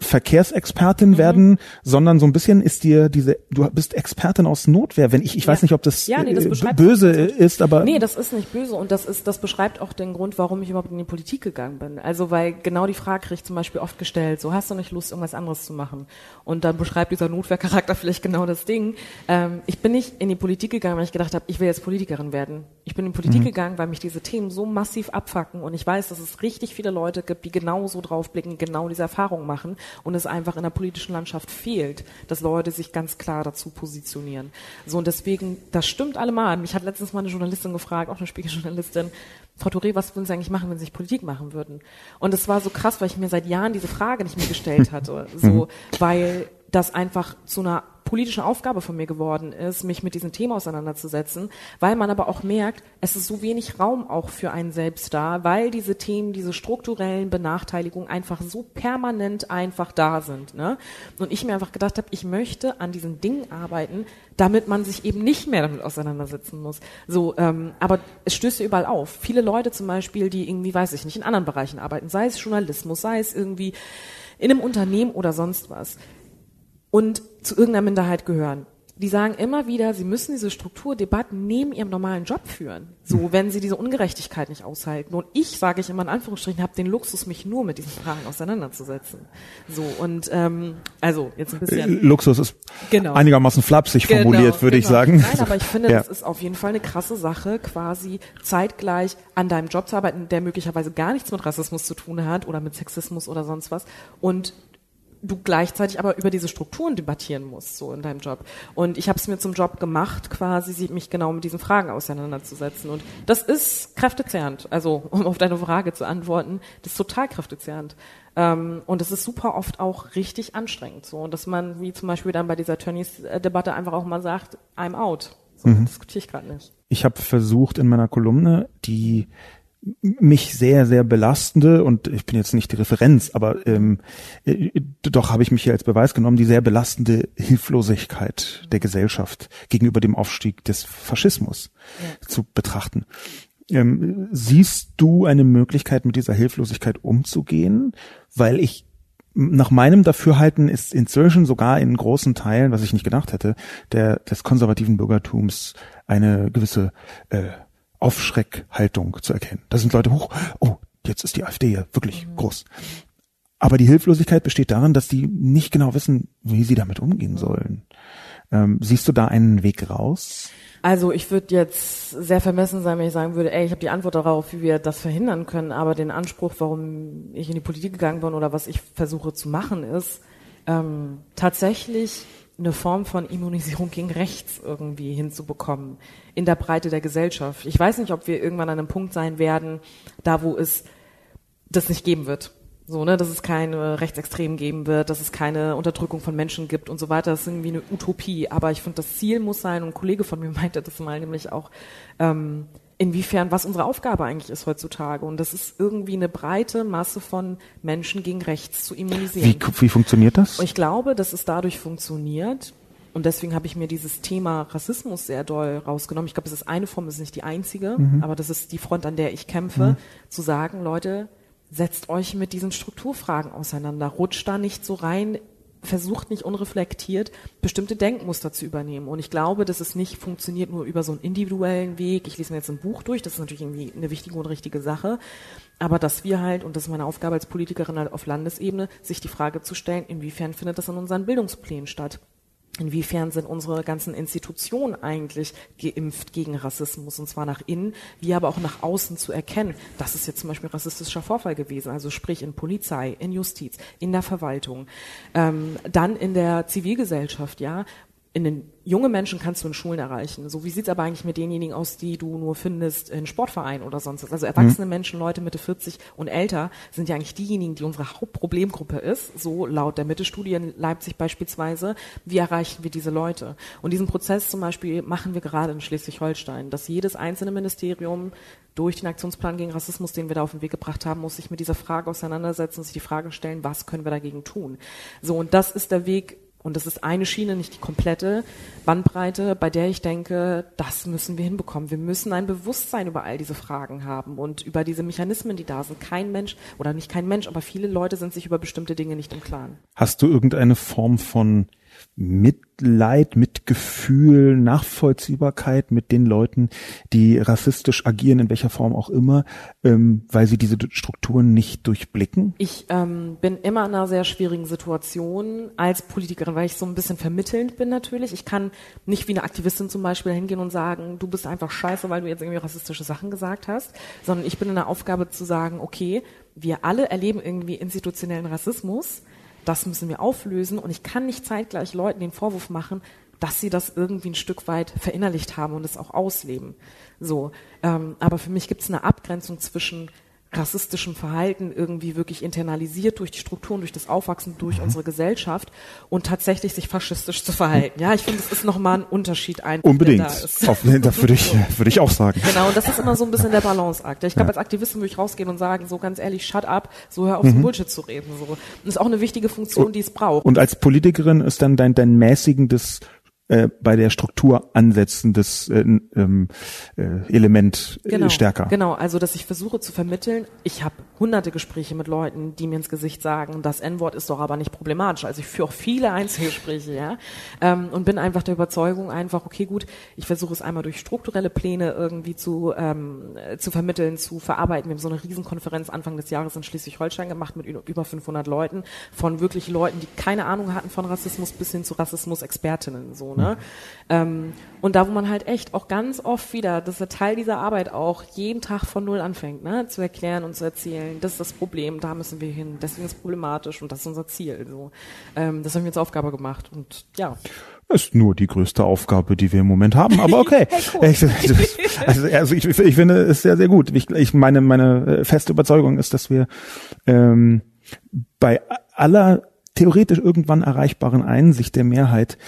Verkehrsexpertin werden, sondern so ein bisschen ist dir du bist Expertin aus Notwehr. Wenn ich weiß nicht, ob das, das böse ist, aber... Nee, das ist nicht böse und das beschreibt auch den Grund, warum ich überhaupt in die Politik gegangen bin. Also, weil genau die Frage krieg ich zum Beispiel oft gestellt, so, hast du nicht Lust, irgendwas anderes zu machen? Und dann beschreibt dieser Notwehrcharakter vielleicht genau das Ding. Ich bin nicht in die Politik gegangen, weil ich gedacht habe, ich will jetzt Politikerin werden. Ich bin in die Politik gegangen, weil mich diese Themen so massiv abfacken und ich weiß, dass es richtig viele Leute gibt, die genau so draufblicken, genau diese Erfahrung machen und es einfach in der politischen Landschaft fehlt, dass Leute sich ganz klar dazu positionieren. So, und deswegen, das stimmt allemal. Mich hat letztens mal eine Journalistin gefragt, auch eine Spiegeljournalistin, Frau Touré, was würden Sie eigentlich machen, wenn Sie sich Politik machen würden? Und das war so krass, weil ich mir seit Jahren diese Frage nicht mehr gestellt hatte. So, weil das einfach zu einer politischen Aufgabe von mir geworden ist, mich mit diesem Thema auseinanderzusetzen, weil man aber auch merkt, es ist so wenig Raum auch für einen selbst da, weil diese Themen, diese strukturellen Benachteiligungen einfach so permanent einfach da sind. Ne? Und ich mir einfach gedacht habe, ich möchte an diesen Dingen arbeiten, damit man sich eben nicht mehr damit auseinandersetzen muss. So, aber es stößt ja überall auf. Viele Leute zum Beispiel, die irgendwie, weiß ich nicht, in anderen Bereichen arbeiten, sei es Journalismus, sei es irgendwie in einem Unternehmen oder sonst was, und zu irgendeiner Minderheit gehören. Die sagen immer wieder, sie müssen diese Strukturdebatten neben ihrem normalen Job führen, so, wenn sie diese Ungerechtigkeit nicht aushalten. Und ich, sage ich immer in Anführungsstrichen, habe den Luxus, mich nur mit diesen Fragen auseinanderzusetzen. So, und also jetzt ein bisschen... Luxus ist einigermaßen flapsig formuliert, würde ich sagen. Nein, aber ich finde, das ist auf jeden Fall eine krasse Sache, quasi zeitgleich an deinem Job zu arbeiten, der möglicherweise gar nichts mit Rassismus zu tun hat oder mit Sexismus oder sonst was, und du gleichzeitig aber über diese Strukturen debattieren musst, so in deinem Job. Und ich habe es mir zum Job gemacht, quasi mich genau mit diesen Fragen auseinanderzusetzen. Und das ist kräftezehrend. Also, um auf deine Frage zu antworten, das ist total kräftezehrend. Und es ist super oft auch richtig anstrengend. So, und dass man, wie zum Beispiel dann bei dieser Tönnies-Debatte, einfach auch mal sagt, I'm out. So, diskutiere ich gerade nicht. Ich habe versucht, in meiner Kolumne die mich sehr, sehr belastende, und ich bin jetzt nicht die Referenz, aber doch habe ich mich hier als Beweis genommen, die sehr belastende Hilflosigkeit der Gesellschaft gegenüber dem Aufstieg des Faschismus zu betrachten. Siehst du eine Möglichkeit, mit dieser Hilflosigkeit umzugehen? Weil ich, nach meinem Dafürhalten, ist inzwischen sogar in großen Teilen, was ich nicht gedacht hätte, des konservativen Bürgertums eine gewisse Aufschreckhaltung zu erkennen. Da sind Leute hoch, oh, jetzt ist die AfD ja wirklich groß. Aber die Hilflosigkeit besteht darin, dass die nicht genau wissen, wie sie damit umgehen sollen. Siehst du da einen Weg raus? Also ich würde jetzt sehr vermessen sein, wenn ich sagen würde, ich habe die Antwort darauf, wie wir das verhindern können, aber den Anspruch, warum ich in die Politik gegangen bin oder was ich versuche zu machen, ist tatsächlich eine Form von Immunisierung gegen rechts irgendwie hinzubekommen in der Breite der Gesellschaft. Ich weiß nicht, ob wir irgendwann an einem Punkt sein werden, da wo es das nicht geben wird. So, ne, dass es keine Rechtsextremen geben wird, dass es keine Unterdrückung von Menschen gibt und so weiter. Das ist irgendwie eine Utopie. Aber ich finde, das Ziel muss sein, und ein Kollege von mir meinte das mal nämlich auch, inwiefern, was unsere Aufgabe eigentlich ist heutzutage. Und das ist irgendwie eine breite Masse von Menschen gegen rechts zu immunisieren. Wie funktioniert das? Und ich glaube, dass es dadurch funktioniert. Und deswegen habe ich mir dieses Thema Rassismus sehr doll rausgenommen. Ich glaube, das ist eine Form, das ist nicht die einzige, aber das ist die Front, an der ich kämpfe, zu sagen, Leute, setzt euch mit diesen Strukturfragen auseinander, rutscht da nicht so rein, versucht nicht unreflektiert, bestimmte Denkmuster zu übernehmen. Und ich glaube, dass es nicht funktioniert nur über so einen individuellen Weg. Ich lese mir jetzt ein Buch durch, das ist natürlich irgendwie eine wichtige und richtige Sache. Aber dass wir halt, und das ist meine Aufgabe als Politikerin halt auf Landesebene, sich die Frage zu stellen, inwiefern findet das in unseren Bildungsplänen statt? Inwiefern sind unsere ganzen Institutionen eigentlich geimpft gegen Rassismus, und zwar nach innen, wie aber auch nach außen zu erkennen. Das ist jetzt zum Beispiel ein rassistischer Vorfall gewesen, also sprich in Polizei, in Justiz, in der Verwaltung, dann in der Zivilgesellschaft, junge Menschen kannst du in Schulen erreichen. So, wie sieht es aber eigentlich mit denjenigen aus, die du nur findest in Sportvereinen oder sonst was? Also erwachsene Menschen, Leute Mitte 40 und älter sind ja eigentlich diejenigen, die unsere Hauptproblemgruppe ist, so laut der Mitte-Studie in Leipzig beispielsweise. Wie erreichen wir diese Leute? Und diesen Prozess zum Beispiel machen wir gerade in Schleswig-Holstein, dass jedes einzelne Ministerium durch den Aktionsplan gegen Rassismus, den wir da auf den Weg gebracht haben, muss sich mit dieser Frage auseinandersetzen, sich die Frage stellen, was können wir dagegen tun? So, und das ist der Weg. Und das ist eine Schiene, nicht die komplette Bandbreite, bei der ich denke, das müssen wir hinbekommen. Wir müssen ein Bewusstsein über all diese Fragen haben und über diese Mechanismen, die da sind. Kein Mensch, oder nicht kein Mensch, aber viele Leute sind sich über bestimmte Dinge nicht im Klaren. Hast du irgendeine Form von Mitleid, Mitgefühl, Nachvollziehbarkeit mit den Leuten, die rassistisch agieren, in welcher Form auch immer, weil sie diese Strukturen nicht durchblicken? Ich bin immer in einer sehr schwierigen Situation als Politikerin, weil ich so ein bisschen vermittelnd bin natürlich. Ich kann nicht wie eine Aktivistin zum Beispiel hingehen und sagen, du bist einfach scheiße, weil du jetzt irgendwie rassistische Sachen gesagt hast, sondern ich bin in der Aufgabe zu sagen, okay, wir alle erleben irgendwie institutionellen Rassismus, das müssen wir auflösen, und ich kann nicht zeitgleich Leuten den Vorwurf machen, dass sie das irgendwie ein Stück weit verinnerlicht haben und es auch ausleben. So, aber für mich gibt es eine Abgrenzung zwischen rassistischem Verhalten irgendwie wirklich internalisiert durch die Strukturen, durch das Aufwachsen, durch unsere Gesellschaft und tatsächlich sich faschistisch zu verhalten. Ja, ich finde, es ist nochmal ein Unterschied. Unbedingt. Das würde ich auch sagen. Genau, und das ist immer so ein bisschen der Balanceakt. Ich glaube, als Aktivistin würde ich rausgehen und sagen, so ganz ehrlich, shut up, so hör auf, so Bullshit zu reden. So. Und das ist auch eine wichtige Funktion, die es braucht. Und als Politikerin ist dann dein mäßigendes, bei der Struktur ansetzendes Element stärker. Genau, also dass ich versuche zu vermitteln, ich habe hunderte Gespräche mit Leuten, die mir ins Gesicht sagen, das N-Wort ist doch aber nicht problematisch. Also ich führe auch viele Einzelgespräche, ja, und bin einfach der Überzeugung okay, gut, ich versuche es einmal durch strukturelle Pläne irgendwie zu vermitteln, zu verarbeiten. Wir haben so eine Riesenkonferenz Anfang des Jahres in Schleswig-Holstein gemacht mit über 500 Leuten, von wirklich Leuten, die keine Ahnung hatten von Rassismus bis hin zu Rassismus-Expertinnen, so. Ne? Und da, wo man halt echt auch ganz oft wieder, das ist ja Teil dieser Arbeit auch, jeden Tag von Null anfängt, ne? Zu erklären und zu erzählen, das ist das Problem, da müssen wir hin, deswegen ist es problematisch und das ist unser Ziel. So. Das haben wir zur Aufgabe gemacht und ja. Ist nur die größte Aufgabe, die wir im Moment haben, aber okay. Hey, ich finde es sehr, sehr gut. Meine feste Überzeugung ist, dass wir bei aller theoretisch irgendwann erreichbaren Einsicht der Mehrheit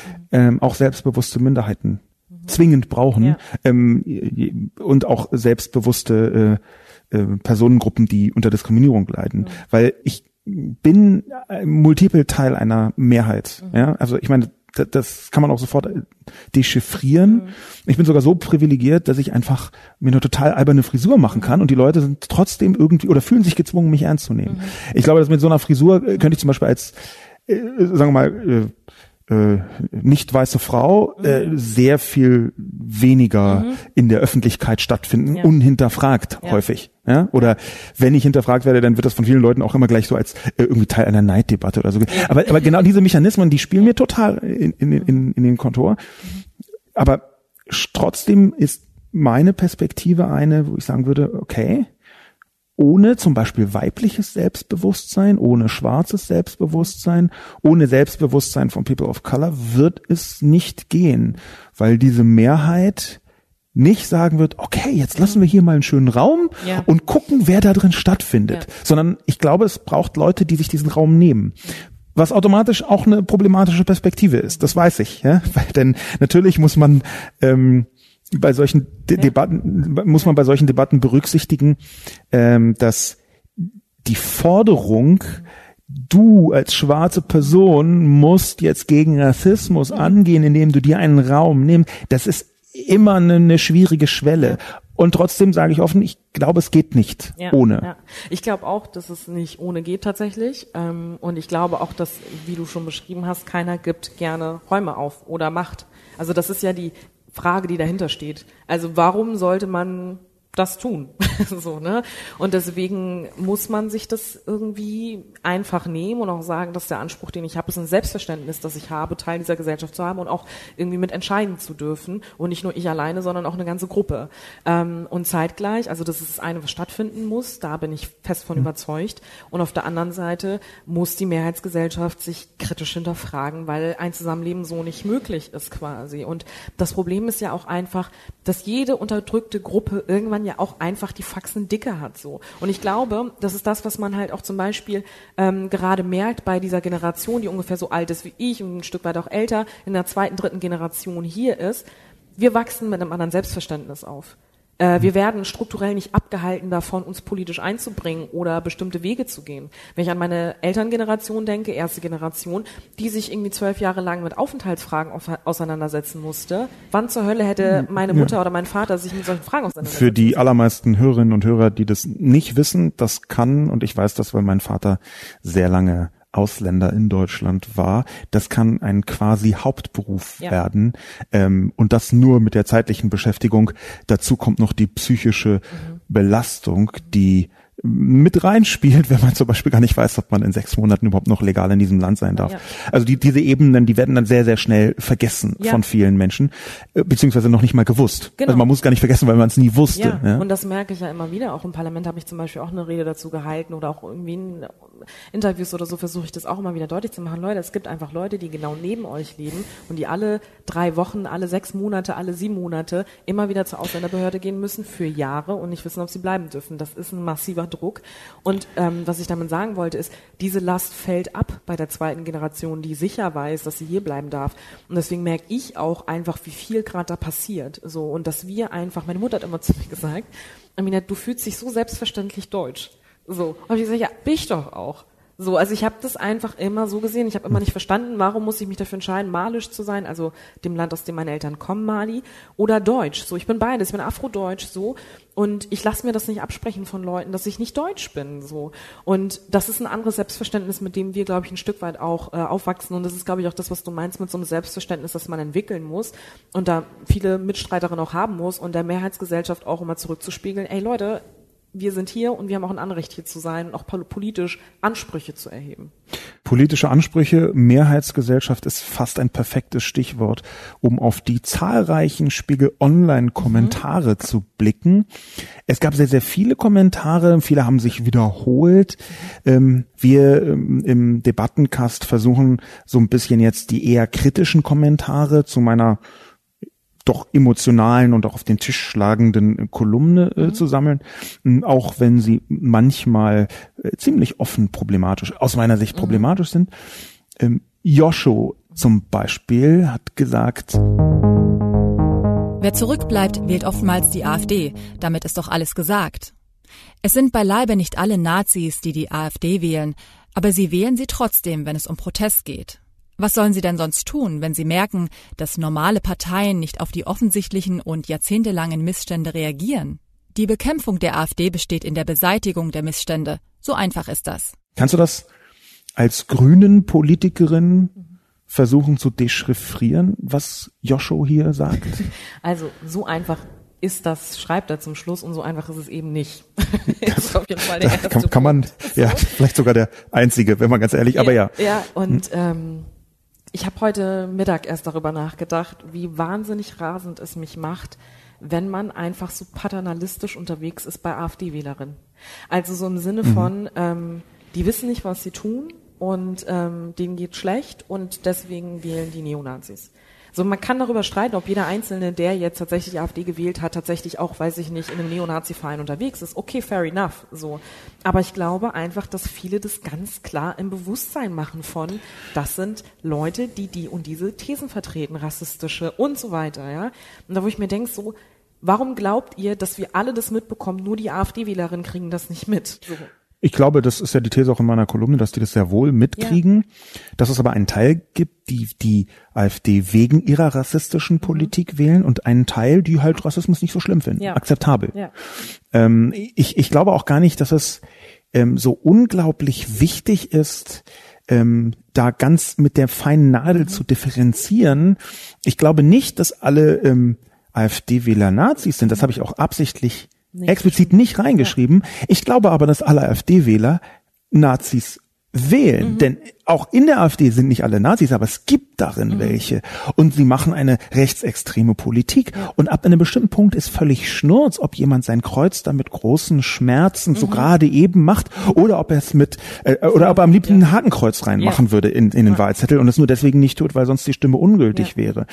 auch selbstbewusste Minderheiten zwingend brauchen, ja. Und auch selbstbewusste Personengruppen, die unter Diskriminierung leiden, weil ich bin multiple Teil einer Mehrheit. Ja? Also ich meine, das kann man auch sofort dechiffrieren. Ich bin sogar so privilegiert, dass ich einfach mir eine total alberne Frisur machen kann und die Leute sind trotzdem irgendwie oder fühlen sich gezwungen, mich ernst zu nehmen. Ich glaube, dass mit so einer Frisur könnte ich zum Beispiel als, sagen wir mal, nicht weiße Frau sehr viel weniger in der Öffentlichkeit stattfinden, unhinterfragt häufig. Ja? Oder wenn ich hinterfragt werde, dann wird das von vielen Leuten auch immer gleich so als irgendwie Teil einer Neiddebatte oder so. Aber genau diese Mechanismen, die spielen mir total in den Kontor. Aber trotzdem ist meine Perspektive eine, wo ich sagen würde, okay, ohne zum Beispiel weibliches Selbstbewusstsein, ohne schwarzes Selbstbewusstsein, ohne Selbstbewusstsein von People of Color wird es nicht gehen, weil diese Mehrheit nicht sagen wird, okay, jetzt lassen wir hier mal einen schönen Raum und gucken, wer da drin stattfindet, sondern ich glaube, es braucht Leute, die sich diesen Raum nehmen. Was automatisch auch eine problematische Perspektive ist, das weiß ich, ja? Denn natürlich muss man bei solchen Debatten berücksichtigen, dass die Forderung, du als schwarze Person musst jetzt gegen Rassismus angehen, indem du dir einen Raum nimmst, das ist immer eine schwierige Schwelle. Und trotzdem sage ich offen, ich glaube, es geht nicht ohne. Ja. Ich glaube auch, dass es nicht ohne geht tatsächlich. Und ich glaube auch, dass, wie du schon beschrieben hast, keiner gibt gerne Räume auf oder Macht. Also das ist ja die Frage, die dahinter steht. Also warum sollte man das tun. So, ne? Und deswegen muss man sich das irgendwie einfach nehmen und auch sagen, dass der Anspruch, den ich habe, ist ein Selbstverständnis, das ich habe, Teil dieser Gesellschaft zu haben und auch irgendwie mit entscheiden zu dürfen. Und nicht nur ich alleine, sondern auch eine ganze Gruppe. Und zeitgleich, also das ist das eine, was stattfinden muss, da bin ich fest von überzeugt. Und auf der anderen Seite muss die Mehrheitsgesellschaft sich kritisch hinterfragen, weil ein Zusammenleben so nicht möglich ist quasi. Und das Problem ist ja auch einfach, dass jede unterdrückte Gruppe irgendwann ja auch einfach die Faxen dicke hat so. Und ich glaube, das ist das, was man halt auch zum Beispiel gerade merkt bei dieser Generation, die ungefähr so alt ist wie ich und ein Stück weit auch älter, in der zweiten, dritten Generation hier ist. Wir wachsen mit einem anderen Selbstverständnis auf. Wir werden strukturell nicht abgehalten davon, uns politisch einzubringen oder bestimmte Wege zu gehen. Wenn ich an meine Elterngeneration denke, erste Generation, die sich irgendwie 12 Jahre lang mit Aufenthaltsfragen auseinandersetzen musste, wann zur Hölle hätte meine Mutter oder mein Vater sich mit solchen Fragen auseinandersetzen? Für die allermeisten Hörerinnen und Hörer, die das nicht wissen, das kann, und ich weiß das, weil mein Vater sehr lange Ausländer in Deutschland war, das kann ein quasi Hauptberuf werden, und das nur mit der zeitlichen Beschäftigung. Dazu kommt noch die psychische Belastung, die mit reinspielt, wenn man zum Beispiel gar nicht weiß, ob man in 6 Monaten überhaupt noch legal in diesem Land sein darf. Ja. Also diese Ebenen, die werden dann sehr, sehr schnell vergessen von vielen Menschen, beziehungsweise noch nicht mal gewusst. Genau. Also man muss gar nicht vergessen, weil man es nie wusste. Ja. Ja? Und das merke ich ja immer wieder. Auch im Parlament habe ich zum Beispiel auch eine Rede dazu gehalten oder auch irgendwie in Interviews oder so versuche ich das auch immer wieder deutlich zu machen. Leute, es gibt einfach Leute, die genau neben euch leben und die alle 3 Wochen, alle 6 Monate, alle 7 Monate immer wieder zur Ausländerbehörde gehen müssen für Jahre und nicht wissen, ob sie bleiben dürfen. Das ist ein massiver Druck. Und was ich damit sagen wollte, ist, diese Last fällt ab bei der zweiten Generation, die sicher weiß, dass sie hier bleiben darf. Und deswegen merke ich auch einfach, wie viel gerade da passiert. So, und dass wir einfach, meine Mutter hat immer zu mir gesagt, Aminata, du fühlst dich so selbstverständlich deutsch. So. Und ich sage, ja, bin ich doch auch. So, also ich habe das einfach immer so gesehen. Ich habe immer nicht verstanden, warum muss ich mich dafür entscheiden, malisch zu sein, also dem Land, aus dem meine Eltern kommen, Mali, oder deutsch. So, ich bin beides, ich bin afrodeutsch, so. Und ich lasse mir das nicht absprechen von Leuten, dass ich nicht deutsch bin, so. Und das ist ein anderes Selbstverständnis, mit dem wir, glaube ich, ein Stück weit auch aufwachsen. Und das ist, glaube ich, auch das, was du meinst mit so einem Selbstverständnis, das man entwickeln muss und da viele Mitstreiterinnen auch haben muss und der Mehrheitsgesellschaft auch immer zurückzuspiegeln, ey Leute, wir sind hier und wir haben auch ein Anrecht, hier zu sein und auch politisch Ansprüche zu erheben. Politische Ansprüche, Mehrheitsgesellschaft ist fast ein perfektes Stichwort, um auf die zahlreichen Spiegel-Online-Kommentare zu blicken. Es gab sehr, sehr viele Kommentare, viele haben sich wiederholt. Wir im Debattencast versuchen so ein bisschen jetzt die eher kritischen Kommentare zu meiner doch emotionalen und auch auf den Tisch schlagenden Kolumne zu sammeln, auch wenn sie manchmal ziemlich offen problematisch, aus meiner Sicht problematisch sind. Joscho zum Beispiel hat gesagt: Wer zurückbleibt, wählt oftmals die AfD. Damit ist doch alles gesagt. Es sind beileibe nicht alle Nazis, die die AfD wählen, aber sie wählen sie trotzdem, wenn es um Protest geht. Was sollen sie denn sonst tun, wenn sie merken, dass normale Parteien nicht auf die offensichtlichen und jahrzehntelangen Missstände reagieren? Die Bekämpfung der AfD besteht in der Beseitigung der Missstände. So einfach ist das. Kannst du das als grünen Politikerin versuchen zu dechiffrieren, was Joscho hier sagt? Also so einfach ist das, schreibt er zum Schluss, und so einfach ist es eben nicht. Das ist auf jeden Fall der erste Punkt. Kann man, ja, vielleicht sogar der einzige, wenn man ganz ehrlich, aber ja. Ja, und ich habe heute Mittag erst darüber nachgedacht, wie wahnsinnig rasend es mich macht, wenn man einfach so paternalistisch unterwegs ist bei AfD-Wählerinnen. Also so im Sinne von, die wissen nicht, was sie tun und denen geht schlecht und deswegen wählen die Neonazis. So, man kann darüber streiten, ob jeder Einzelne, der jetzt tatsächlich die AfD gewählt hat, tatsächlich auch, weiß ich nicht, in einem Neonazi-Verein unterwegs ist. Okay, fair enough, so. Aber ich glaube einfach, dass viele das ganz klar im Bewusstsein machen von, das sind Leute, die die und diese Thesen vertreten, rassistische und so weiter, ja. Und da, wo ich mir denke, so, warum glaubt ihr, dass wir alle das mitbekommen, nur die AfD-Wählerinnen kriegen das nicht mit? So. Ich glaube, das ist ja die These auch in meiner Kolumne, dass die das sehr wohl mitkriegen, dass es aber einen Teil gibt, die AfD wegen ihrer rassistischen Politik wählen und einen Teil, die halt Rassismus nicht so schlimm finden, akzeptabel. Ja. Ich glaube auch gar nicht, dass es so unglaublich wichtig ist, da ganz mit der feinen Nadel zu differenzieren. Ich glaube nicht, dass alle AfD-Wähler Nazis sind. Das habe ich auch absichtlich nicht explizit nicht reingeschrieben. Ja. Ich glaube aber, dass alle AfD-Wähler Nazis wählen, mhm. denn auch in der AfD sind nicht alle Nazis, aber es gibt darin mhm. welche und sie machen eine rechtsextreme Politik ja. und ab einem bestimmten Punkt ist völlig Schnurz, ob jemand sein Kreuz dann mit großen Schmerzen mhm. so gerade eben macht oder ob er es mit oder ob er am liebsten ja. ein Hakenkreuz reinmachen ja. würde in den ja. Wahlzettel und es nur deswegen nicht tut, weil sonst die Stimme ungültig ja. wäre.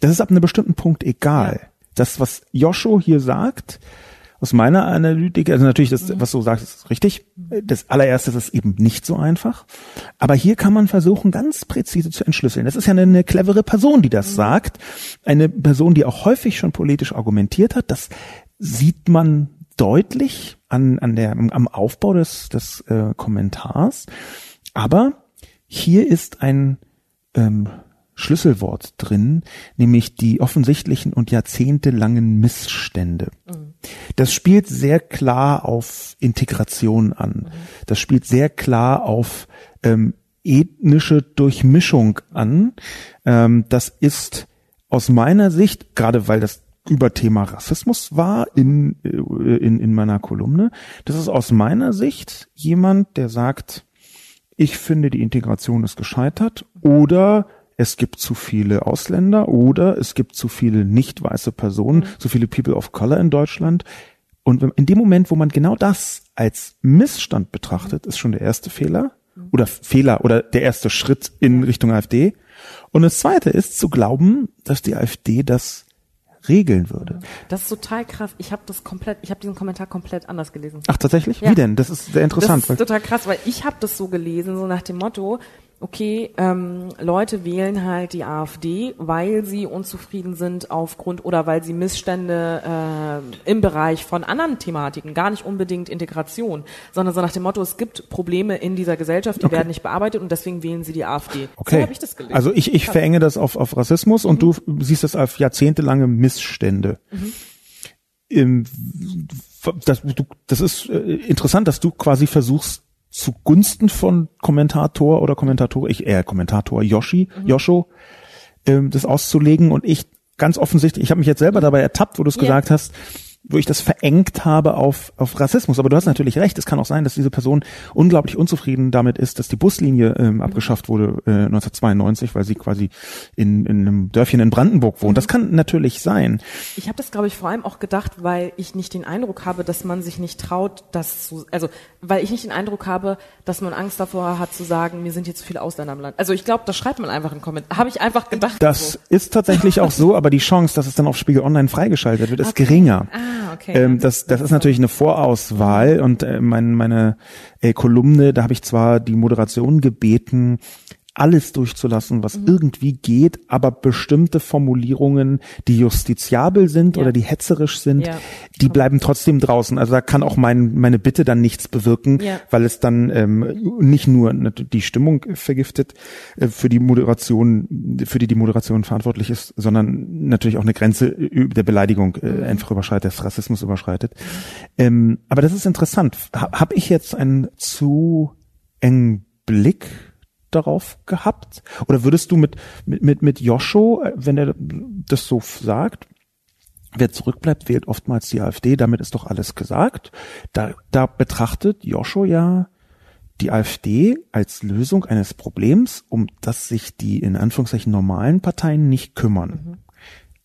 Das ist ab einem bestimmten Punkt egal. Ja. Das, was Joscho hier sagt, aus meiner Analytik, also natürlich, das, was du sagst, ist richtig. Das allererste ist eben nicht so einfach. Aber hier kann man versuchen, ganz präzise zu entschlüsseln. Das ist ja eine clevere Person, die das sagt. Eine Person, die auch häufig schon politisch argumentiert hat. Das sieht man deutlich am Aufbau des Kommentars. Aber hier ist ein Schlüsselwort drin, nämlich die offensichtlichen und jahrzehntelangen Missstände. Mhm. Das spielt sehr klar auf Integration an. Mhm. Das spielt sehr klar auf ethnische Durchmischung an. Das ist aus meiner Sicht, gerade weil das Überthema Rassismus war in meiner Kolumne, das ist aus meiner Sicht jemand, der sagt, ich finde, die Integration ist gescheitert oder es gibt zu viele Ausländer oder es gibt zu viele nicht weiße Personen, mhm. zu viele People of Color in Deutschland. Und in dem Moment, wo man genau das als Missstand betrachtet, ist schon der erste Fehler oder der erste Schritt in Richtung AfD. Und das Zweite ist zu glauben, dass die AfD das regeln würde. Das ist total krass. Ich habe diesen Kommentar komplett anders gelesen. Ach, tatsächlich? Ja. Wie denn? Das ist sehr interessant. Das ist total krass, weil ich habe das so gelesen, so nach dem Motto, okay, Leute wählen halt die AfD, weil sie unzufrieden sind aufgrund oder weil sie Missstände im Bereich von anderen Thematiken, gar nicht unbedingt Integration, sondern so nach dem Motto, es gibt Probleme in dieser Gesellschaft, die okay. werden nicht bearbeitet und deswegen wählen sie die AfD. Okay. So habe ich das gelesen. Also ich verenge das auf Rassismus mhm. und du siehst das auf jahrzehntelange Missstände. Mhm. Das ist interessant, dass du quasi versuchst, zugunsten von Kommentator oder Kommentatorin, Kommentator Joscho, das auszulegen und ich ganz offensichtlich, ich habe mich jetzt selber dabei ertappt, wo du es gesagt hast, wo ich das verengt habe auf Rassismus. Aber du hast natürlich recht, es kann auch sein, dass diese Person unglaublich unzufrieden damit ist, dass die Buslinie abgeschafft wurde 1992, weil sie quasi in einem Dörfchen in Brandenburg wohnt. Das kann natürlich sein. Ich habe das, glaube ich, vor allem auch gedacht, weil ich nicht den Eindruck habe, dass man sich nicht traut, weil ich nicht den Eindruck habe, dass man Angst davor hat zu sagen, mir sind hier zu viele Ausländer im Land. Also ich glaube, das schreibt man einfach in den Kommentar. Habe ich einfach gedacht. Das ist tatsächlich auch so, aber die Chance, dass es dann auf Spiegel Online freigeschaltet wird, ist geringer. Okay. Das ist natürlich eine Vorauswahl und meine Kolumne, da habe ich zwar die Moderation gebeten, alles durchzulassen, was irgendwie geht, aber bestimmte Formulierungen, die justiziabel sind oder die hetzerisch sind, die bleiben trotzdem draußen. Also da kann auch meine Bitte dann nichts bewirken, weil es dann nicht nur die Stimmung vergiftet für die Moderation verantwortlich ist, sondern natürlich auch eine Grenze der Beleidigung einfach überschreitet, des Rassismus überschreitet. Aber das ist interessant. Habe ich jetzt einen zu engen Blick darauf gehabt? Oder würdest du mit Joscho, wenn er das so sagt, wer zurückbleibt, wählt oftmals die AfD, damit ist doch alles gesagt. Da betrachtet Joscho ja die AfD als Lösung eines Problems, um das sich die in Anführungszeichen normalen Parteien nicht kümmern. Mhm.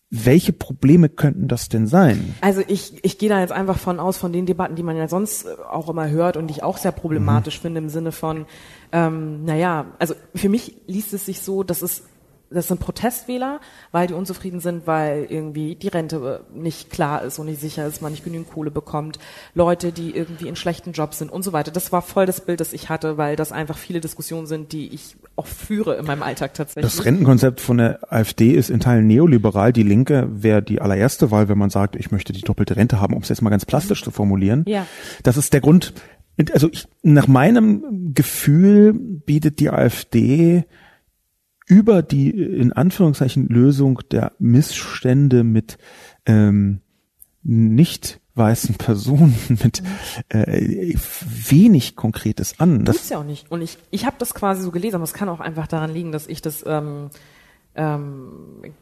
Welche Probleme könnten das denn sein? Also ich gehe da jetzt einfach von den Debatten, die man ja sonst auch immer hört und die ich auch sehr problematisch finde im Sinne von, also für mich liest es sich so, dass das sind Protestwähler, weil die unzufrieden sind, weil irgendwie die Rente nicht klar ist und nicht sicher ist, man nicht genügend Kohle bekommt, Leute, die irgendwie in schlechten Jobs sind und so weiter. Das war voll das Bild, das ich hatte, weil das einfach viele Diskussionen sind, die ich auch führe in meinem Alltag tatsächlich. Das Rentenkonzept von der AfD ist in Teilen neoliberal. Die Linke wäre die allererste Wahl, wenn man sagt, ich möchte die doppelte Rente haben, um es jetzt mal ganz plastisch zu formulieren. Ja. Das ist der Grund. Also nach meinem Gefühl bietet die AfD über die in Anführungszeichen Lösung der Missstände mit nicht weißen Personen mit wenig Konkretes an. Das gibt's ja auch nicht. Und ich habe das quasi so gelesen, aber es kann auch einfach daran liegen, dass ich das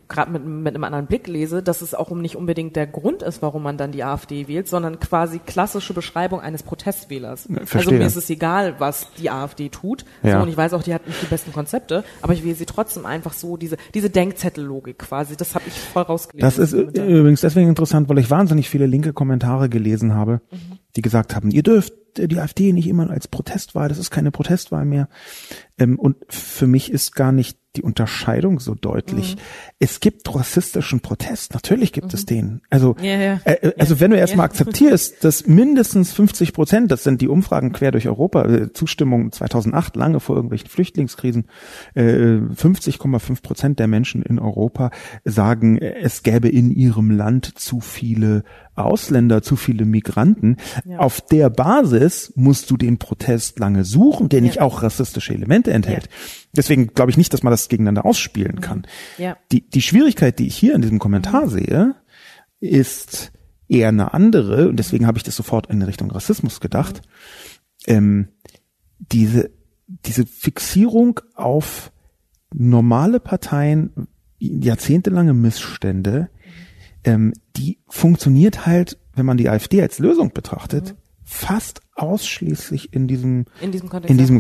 gerade mit einem anderen Blick lese, dass es auch nicht unbedingt der Grund ist, warum man dann die AfD wählt, sondern quasi klassische Beschreibung eines Protestwählers. Verstehe. Also mir ist es egal, was die AfD tut. Ja. So, und ich weiß auch, die hat nicht die besten Konzepte, aber ich wähle sie trotzdem einfach so, diese Denkzettellogik quasi. Das habe ich voll rausgelesen. Das ist übrigens deswegen interessant, weil ich wahnsinnig viele linke Kommentare gelesen habe, die gesagt haben, ihr dürft die AfD nicht immer als Protestwahl, das ist keine Protestwahl mehr. Und für mich ist gar nicht die Unterscheidung so deutlich. Mhm. Es gibt rassistischen Protest, natürlich gibt es den. Also, wenn du erstmal akzeptierst, dass mindestens 50%, das sind die Umfragen quer durch Europa, Zustimmung 2008, lange vor irgendwelchen Flüchtlingskrisen, 50,5% der Menschen in Europa sagen, es gäbe in ihrem Land zu viele Ausländer, zu viele Migranten. Ja. Auf der Basis musst du den Protest lange suchen, der nicht auch rassistische Elemente enthält. Ja. Deswegen glaube ich nicht, dass man das gegeneinander ausspielen kann. Ja. Die Schwierigkeit, die ich hier in diesem Kommentar sehe, ist eher eine andere, und deswegen habe ich das sofort in Richtung Rassismus gedacht. Diese Fixierung auf normale Parteien, jahrzehntelange Missstände, die funktioniert halt, wenn man die AfD als Lösung betrachtet, fast ausschließlich in diesem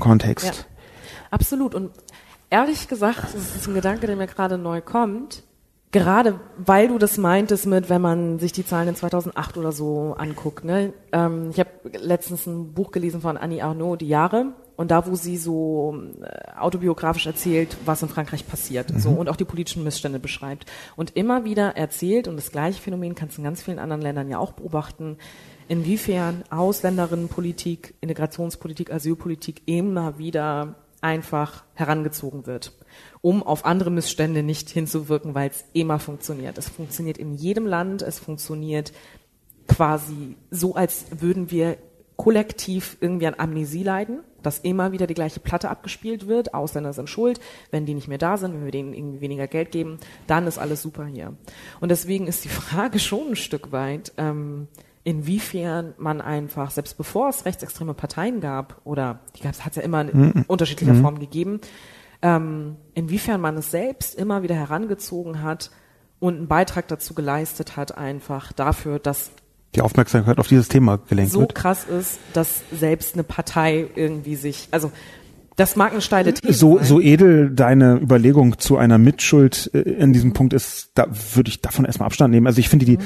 Kontext. Ja. Absolut. Und ehrlich gesagt, das ist ein Gedanke, der mir gerade neu kommt, gerade weil du das meintest mit, wenn man sich die Zahlen in 2008 oder so anguckt. Ne? Ich habe letztens ein Buch gelesen von Annie Arnaud, Die Jahre, und da, wo sie so autobiografisch erzählt, was in Frankreich passiert so, und auch die politischen Missstände beschreibt. Und immer wieder erzählt, und das gleiche Phänomen kannst du in ganz vielen anderen Ländern ja auch beobachten, inwiefern Ausländerinnenpolitik, Integrationspolitik, Asylpolitik immer wieder einfach herangezogen wird, um auf andere Missstände nicht hinzuwirken, weil es immer funktioniert. Es funktioniert in jedem Land, es funktioniert quasi so, als würden wir kollektiv irgendwie an Amnesie leiden, dass immer wieder die gleiche Platte abgespielt wird, Ausländer sind schuld, wenn die nicht mehr da sind, wenn wir denen irgendwie weniger Geld geben, dann ist alles super hier. Und deswegen ist die Frage schon ein Stück weit, inwiefern man einfach, selbst bevor es rechtsextreme Parteien gab, oder die gab es, hat es ja immer in unterschiedlicher Form gegeben, inwiefern man es selbst immer wieder herangezogen hat und einen Beitrag dazu geleistet hat, einfach dafür, dass die Aufmerksamkeit auf dieses Thema gelenkt wird. So krass ist, dass selbst eine Partei irgendwie sich, also das mag eine steile These sein. So edel deine Überlegung zu einer Mitschuld in diesem Punkt ist, da würde ich davon erstmal Abstand nehmen. Also ich finde die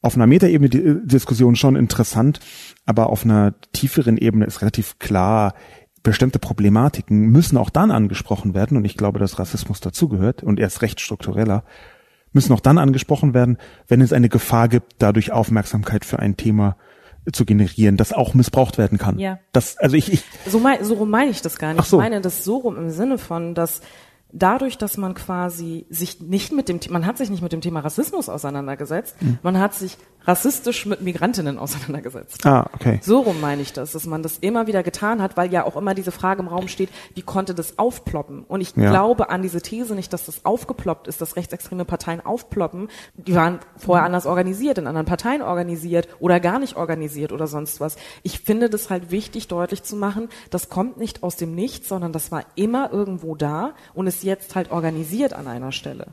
auf einer Metaebene die Diskussion schon interessant, aber auf einer tieferen Ebene ist relativ klar, bestimmte Problematiken müssen auch dann angesprochen werden, und ich glaube, dass Rassismus dazugehört und erst recht struktureller, müssen auch dann angesprochen werden, wenn es eine Gefahr gibt, dadurch Aufmerksamkeit für ein Thema zu generieren, das auch missbraucht werden kann. Ja. Das, also ich so rum meine ich das gar nicht. So. Ich meine das so rum im Sinne von, dass dadurch, dass man quasi sich nicht mit dem Thema Rassismus auseinandergesetzt, man hat sich rassistisch mit Migrantinnen auseinandergesetzt. Ah, okay. So rum meine ich das, dass man das immer wieder getan hat, weil ja auch immer diese Frage im Raum steht, wie konnte das aufploppen? Und ich glaube an diese These nicht, dass das aufgeploppt ist, dass rechtsextreme Parteien aufploppen. Die waren vorher anders organisiert, in anderen Parteien organisiert oder gar nicht organisiert oder sonst was. Ich finde das halt wichtig, deutlich zu machen, das kommt nicht aus dem Nichts, sondern das war immer irgendwo da und ist jetzt halt organisiert an einer Stelle.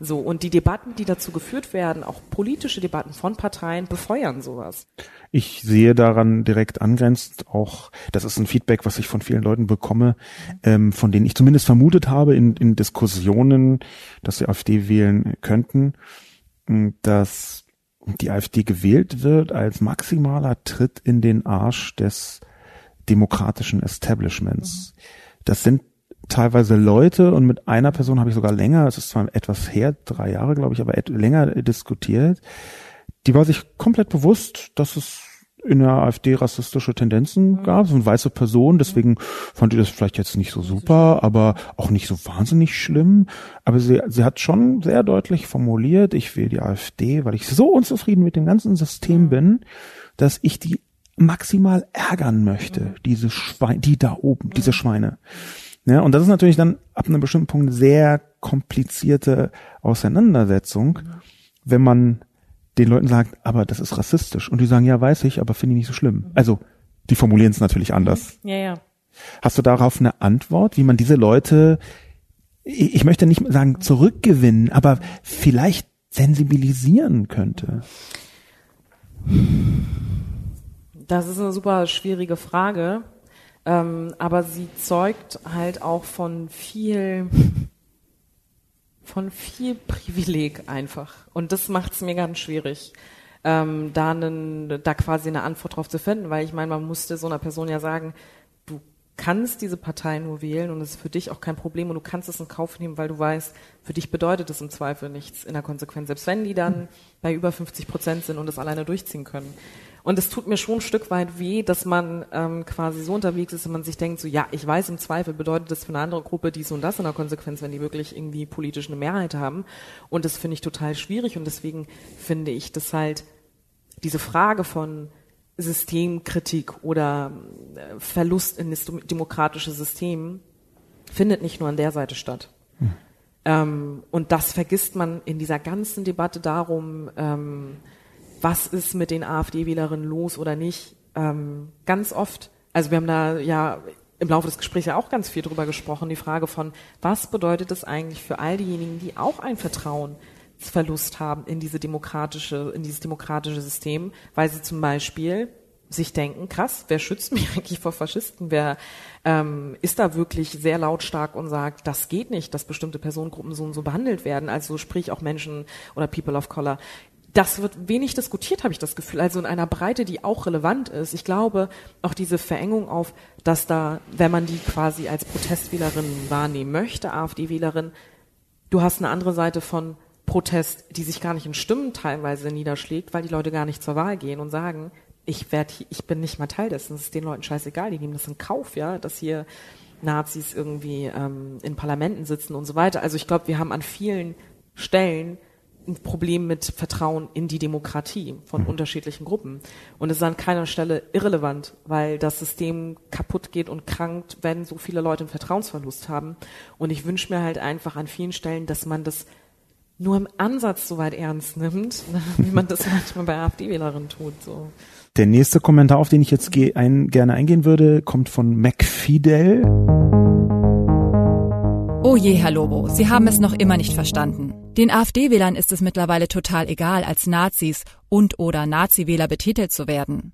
So, und die Debatten, die dazu geführt werden, auch politische Debatten von Parteien, befeuern sowas. Ich sehe daran direkt angrenzend auch, das ist ein Feedback, was ich von vielen Leuten bekomme, von denen ich zumindest vermutet habe in Diskussionen, dass sie AfD wählen könnten, dass die AfD gewählt wird als maximaler Tritt in den Arsch des demokratischen Establishments. Das sind teilweise Leute, und mit einer Person habe ich sogar länger, es ist zwar etwas her, 3 Jahre glaube ich, aber länger diskutiert, die war sich komplett bewusst, dass es in der AfD rassistische Tendenzen gab, so eine weiße Person, deswegen fand die das vielleicht jetzt nicht so super, aber auch nicht so wahnsinnig schlimm, aber sie hat schon sehr deutlich formuliert, ich wähle die AfD, weil ich so unzufrieden mit dem ganzen System bin, dass ich die maximal ärgern möchte, diese Schweine, die da oben, diese Schweine. Ja, und das ist natürlich dann ab einem bestimmten Punkt eine sehr komplizierte Auseinandersetzung, wenn man den Leuten sagt, aber das ist rassistisch. Und die sagen, ja, weiß ich, aber finde ich nicht so schlimm. Also, die formulieren es natürlich anders. Ja, ja. Hast du darauf eine Antwort, wie man diese Leute ich möchte nicht sagen zurückgewinnen, aber vielleicht sensibilisieren könnte? Das ist eine super schwierige Frage, aber sie zeugt halt auch von viel Privileg einfach. Und das macht es mir ganz schwierig, da quasi eine Antwort drauf zu finden, weil ich meine, man musste so einer Person ja sagen, du kannst diese Partei nur wählen und es ist für dich auch kein Problem und du kannst es in Kauf nehmen, weil du weißt, für dich bedeutet es im Zweifel nichts in der Konsequenz, selbst wenn die dann bei über 50% sind und es alleine durchziehen können. Und es tut mir schon ein Stück weit weh, dass man quasi so unterwegs ist, dass man sich denkt, so ja, ich weiß, im Zweifel bedeutet das für eine andere Gruppe dies und das in der Konsequenz, wenn die wirklich irgendwie politisch eine Mehrheit haben. Und das finde ich total schwierig. Und deswegen finde ich, dass halt diese Frage von Systemkritik oder Verlust in das demokratische System findet nicht nur an der Seite statt. Hm. Und das vergisst man in dieser ganzen Debatte darum, was ist mit den AfD-Wählerinnen los oder nicht, ganz oft. Also wir haben da ja im Laufe des Gesprächs ja auch ganz viel drüber gesprochen, die Frage von, was bedeutet es eigentlich für all diejenigen, die auch ein Vertrauensverlust haben in dieses demokratische System, weil sie zum Beispiel sich denken, krass, wer schützt mich eigentlich vor Faschisten, wer ist da wirklich sehr lautstark und sagt, das geht nicht, dass bestimmte Personengruppen so und so behandelt werden, also sprich auch Menschen oder People of Color. Das wird wenig diskutiert, habe ich das Gefühl, also in einer Breite, die auch relevant ist. Ich glaube, auch diese Verengung auf, dass da, wenn man die quasi als Protestwählerin wahrnehmen möchte, AfD-Wählerin, du hast eine andere Seite von Protest, die sich gar nicht in Stimmen teilweise niederschlägt, weil die Leute gar nicht zur Wahl gehen und sagen, ich bin nicht mal Teil dessen, es ist den Leuten scheißegal, die nehmen das in Kauf, ja, dass hier Nazis irgendwie in Parlamenten sitzen und so weiter. Also ich glaube, wir haben an vielen Stellen ein Problem mit Vertrauen in die Demokratie von unterschiedlichen Gruppen. Und es ist an keiner Stelle irrelevant, weil das System kaputt geht und krankt, wenn so viele Leute einen Vertrauensverlust haben. Und ich wünsche mir halt einfach an vielen Stellen, dass man das nur im Ansatz so weit ernst nimmt, wie man das manchmal bei AfD-Wählerinnen tut. So. Der nächste Kommentar, auf den ich jetzt gerne eingehen würde, kommt von MacFidel. Oh je, Herr Lobo, Sie haben es noch immer nicht verstanden. Den AfD-Wählern ist es mittlerweile total egal, als Nazis und oder Nazi-Wähler betitelt zu werden.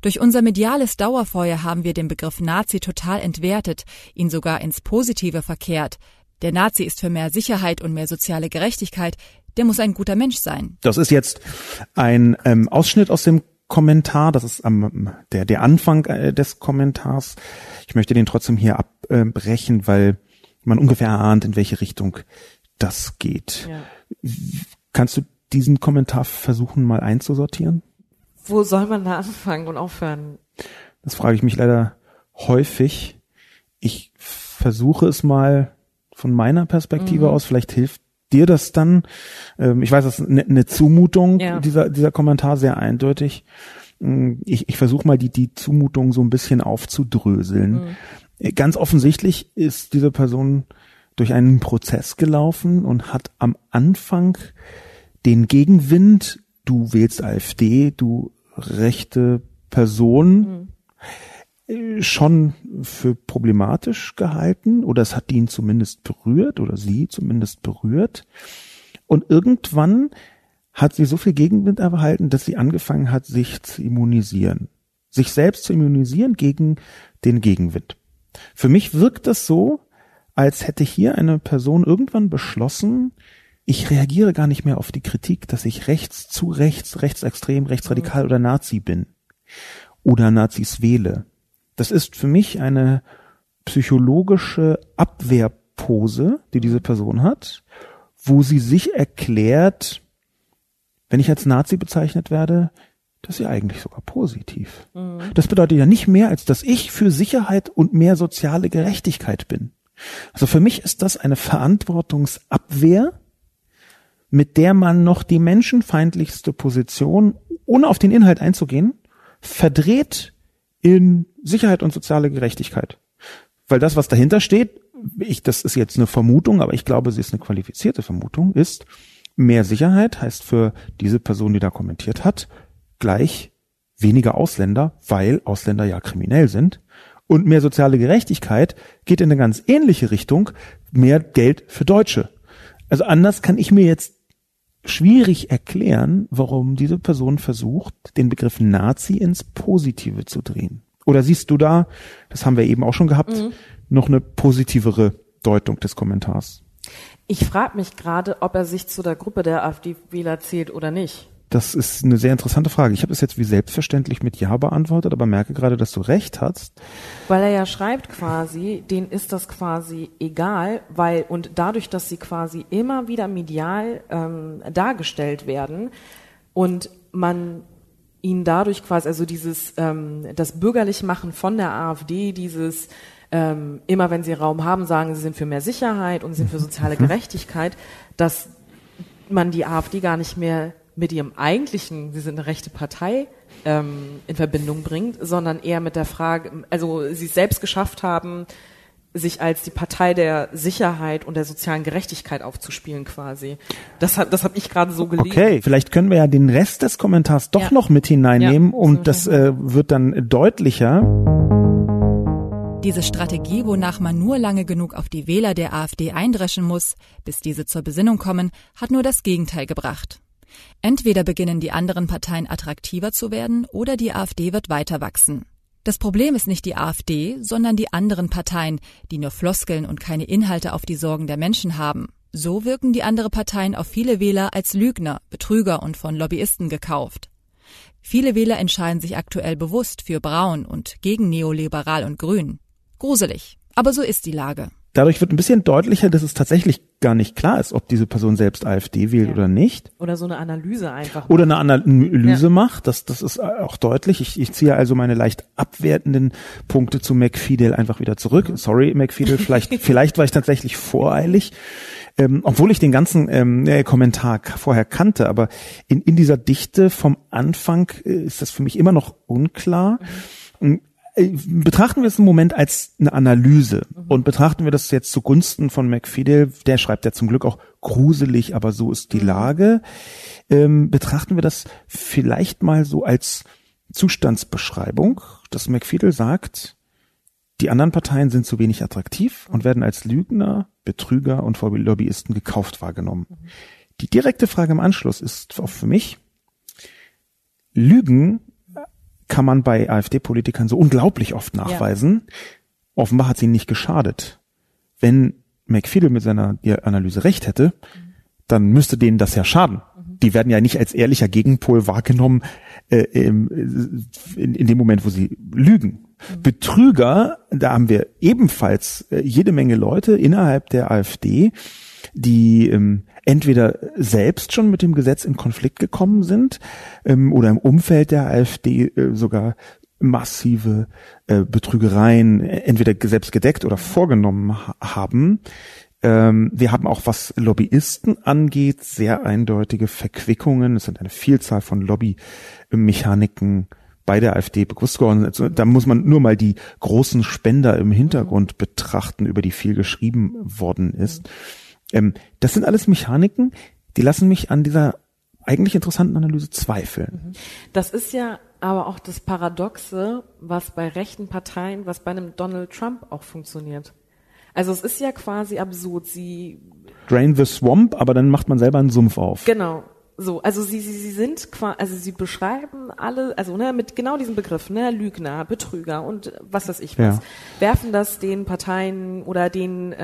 Durch unser mediales Dauerfeuer haben wir den Begriff Nazi total entwertet, ihn sogar ins Positive verkehrt. Der Nazi ist für mehr Sicherheit und mehr soziale Gerechtigkeit, der muss ein guter Mensch sein. Das ist jetzt ein Ausschnitt aus dem Kommentar, das ist der Anfang des Kommentars. Ich möchte den trotzdem hier abbrechen, weil man ungefähr erahnt, in welche Richtung das geht. Ja. Kannst du diesen Kommentar versuchen, mal einzusortieren? Wo soll man da anfangen und aufhören? Das frage ich mich leider häufig. Ich versuche es mal von meiner Perspektive aus. Vielleicht hilft dir das dann. Ich weiß, das ist eine Zumutung, ja. Dieser Kommentar, sehr eindeutig. Ich versuche mal, die Zumutung so ein bisschen aufzudröseln. Mhm. Ganz offensichtlich ist diese Person durch einen Prozess gelaufen und hat am Anfang den Gegenwind, du wählst AfD, du rechte Person, schon für problematisch gehalten, oder es hat ihn zumindest berührt oder sie zumindest berührt. Und irgendwann hat sie so viel Gegenwind erhalten, dass sie angefangen hat, sich selbst zu immunisieren gegen den Gegenwind. Für mich wirkt das so, als hätte hier eine Person irgendwann beschlossen, ich reagiere gar nicht mehr auf die Kritik, dass ich rechtsextrem, rechtsradikal oder Nazi bin oder Nazis wähle. Das ist für mich eine psychologische Abwehrpose, die diese Person hat, wo sie sich erklärt, wenn ich als Nazi bezeichnet werde, das ist ja eigentlich sogar positiv. Mhm. Das bedeutet ja nicht mehr, als dass ich für Sicherheit und mehr soziale Gerechtigkeit bin. Also für mich ist das eine Verantwortungsabwehr, mit der man noch die menschenfeindlichste Position, ohne auf den Inhalt einzugehen, verdreht in Sicherheit und soziale Gerechtigkeit. Weil das, was dahinter steht, das ist jetzt eine Vermutung, aber ich glaube, sie ist eine qualifizierte Vermutung, ist, mehr Sicherheit heißt für diese Person, die da kommentiert hat, gleich weniger Ausländer, weil Ausländer ja kriminell sind und mehr soziale Gerechtigkeit geht in eine ganz ähnliche Richtung, mehr Geld für Deutsche. Also anders kann ich mir jetzt schwierig erklären, warum diese Person versucht, den Begriff Nazi ins Positive zu drehen. Oder siehst du da, das haben wir eben auch schon gehabt, noch eine positivere Deutung des Kommentars? Ich frage mich gerade, ob er sich zu der Gruppe der AfD-Wähler zählt oder nicht. Das ist eine sehr interessante Frage. Ich habe es jetzt wie selbstverständlich mit Ja beantwortet, aber merke gerade, dass du recht hast. Weil er ja schreibt quasi, denen ist das quasi egal, weil und dadurch, dass sie quasi immer wieder medial dargestellt werden und man ihnen dadurch quasi, also dieses das bürgerlich machen von der AfD, dieses immer wenn sie Raum haben, sagen sie sind für mehr Sicherheit und sind für soziale Gerechtigkeit, dass man die AfD gar nicht mehr mit ihrem eigentlichen, sie sind eine rechte Partei, in Verbindung bringt, sondern eher mit der Frage, also sie es selbst geschafft haben, sich als die Partei der Sicherheit und der sozialen Gerechtigkeit aufzuspielen quasi. Das hab ich gerade so gelesen. Okay, vielleicht können wir ja den Rest des Kommentars doch noch mit hineinnehmen und das wird dann deutlicher. Diese Strategie, wonach man nur lange genug auf die Wähler der AfD eindreschen muss, bis diese zur Besinnung kommen, hat nur das Gegenteil gebracht. Entweder beginnen die anderen Parteien attraktiver zu werden oder die AfD wird weiter wachsen. Das Problem ist nicht die AfD, sondern die anderen Parteien, die nur Floskeln und keine Inhalte auf die Sorgen der Menschen haben. So wirken die anderen Parteien auf viele Wähler als Lügner, Betrüger und von Lobbyisten gekauft. Viele Wähler entscheiden sich aktuell bewusst für Braun und gegen Neoliberal und Grün. Gruselig, aber so ist die Lage. Dadurch wird ein bisschen deutlicher, dass es tatsächlich gar nicht klar ist, ob diese Person selbst AfD wählt oder nicht. Oder so eine Analyse einfach. Oder eine Analyse macht, das ist auch deutlich. Ich ziehe also meine leicht abwertenden Punkte zu McFidel einfach wieder zurück. Sorry, McFidel, vielleicht war ich tatsächlich voreilig. Obwohl ich den ganzen Kommentar vorher kannte, aber in dieser Dichte vom Anfang ist das für mich immer noch unklar. Betrachten wir es im Moment als eine Analyse und betrachten wir das jetzt zugunsten von McFidel, der schreibt ja zum Glück auch gruselig, aber so ist die Lage, betrachten wir das vielleicht mal so als Zustandsbeschreibung, dass McFidel sagt, die anderen Parteien sind zu wenig attraktiv und werden als Lügner, Betrüger und Lobbyisten gekauft wahrgenommen. Die direkte Frage im Anschluss ist auch für mich, Lügen kann man bei AfD-Politikern so unglaublich oft nachweisen. Ja. Offenbar hat es ihnen nicht geschadet. Wenn McFidel mit seiner Analyse recht hätte, dann müsste denen das ja schaden. Die werden ja nicht als ehrlicher Gegenpol wahrgenommen in dem Moment, wo sie lügen. Betrüger, da haben wir ebenfalls jede Menge Leute innerhalb der AfD, die entweder selbst schon mit dem Gesetz in Konflikt gekommen sind oder im Umfeld der AfD sogar massive Betrügereien entweder selbst gedeckt oder vorgenommen haben. Wir haben auch, was Lobbyisten angeht, sehr eindeutige Verquickungen. Es sind eine Vielzahl von Lobbymechaniken bei der AfD bewusst geworden. Also, da muss man nur mal die großen Spender im Hintergrund betrachten, über die viel geschrieben worden ist. Das sind alles Mechaniken, die lassen mich an dieser eigentlich interessanten Analyse zweifeln. Das ist ja aber auch das Paradoxe, was bei rechten Parteien, was bei einem Donald Trump auch funktioniert. Also es ist ja quasi absurd. Sie drain the swamp, aber dann macht man selber einen Sumpf auf. Genau. So, also sie sind quasi, also sie beschreiben alle, also mit genau diesem Begriff, Lügner, Betrüger und was weiß ich was, werfen das den Parteien oder dem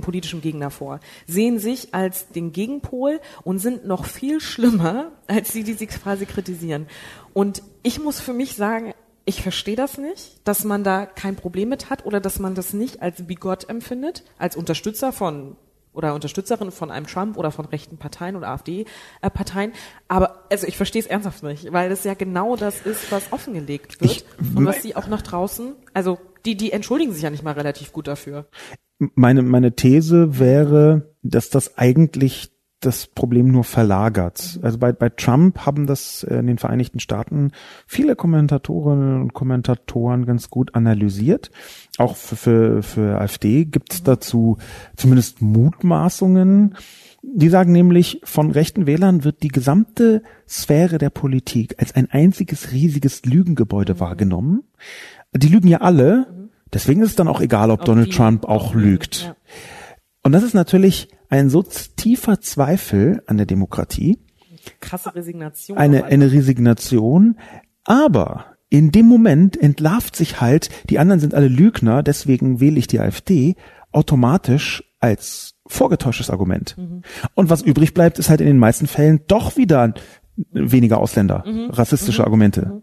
politischen Gegner vor, sehen sich als den Gegenpol und sind noch viel schlimmer als die, die sie quasi kritisieren. Und ich muss für mich sagen, ich verstehe das nicht, dass man da kein Problem mit hat oder dass man das nicht als bigott empfindet, als Unterstützer von oder Unterstützerin von einem Trump oder von rechten Parteien oder AfD-Parteien. Aber also ich verstehe es ernsthaft nicht, weil das ja genau das ist, was offengelegt wird und was sie auch nach draußen, also die entschuldigen sich ja nicht mal relativ gut dafür. Meine These wäre, dass das eigentlich das Problem nur verlagert. Also bei Trump haben das in den Vereinigten Staaten viele Kommentatorinnen und Kommentatoren ganz gut analysiert. Auch für AfD gibt es dazu zumindest Mutmaßungen. Die sagen nämlich, von rechten Wählern wird die gesamte Sphäre der Politik als ein einziges riesiges Lügengebäude wahrgenommen. Die lügen ja alle. Deswegen ist es dann auch egal, ob Donald Trump auch lügt. Ja. Und das ist natürlich ein so tiefer Zweifel an der Demokratie. Krasse Resignation. Eine Resignation. Aber in dem Moment entlarvt sich halt, die anderen sind alle Lügner, deswegen wähle ich die AfD automatisch als vorgetäuschtes Argument. Mhm. Und was übrig bleibt, ist halt in den meisten Fällen doch wieder weniger Ausländer, rassistische Argumente. Mhm.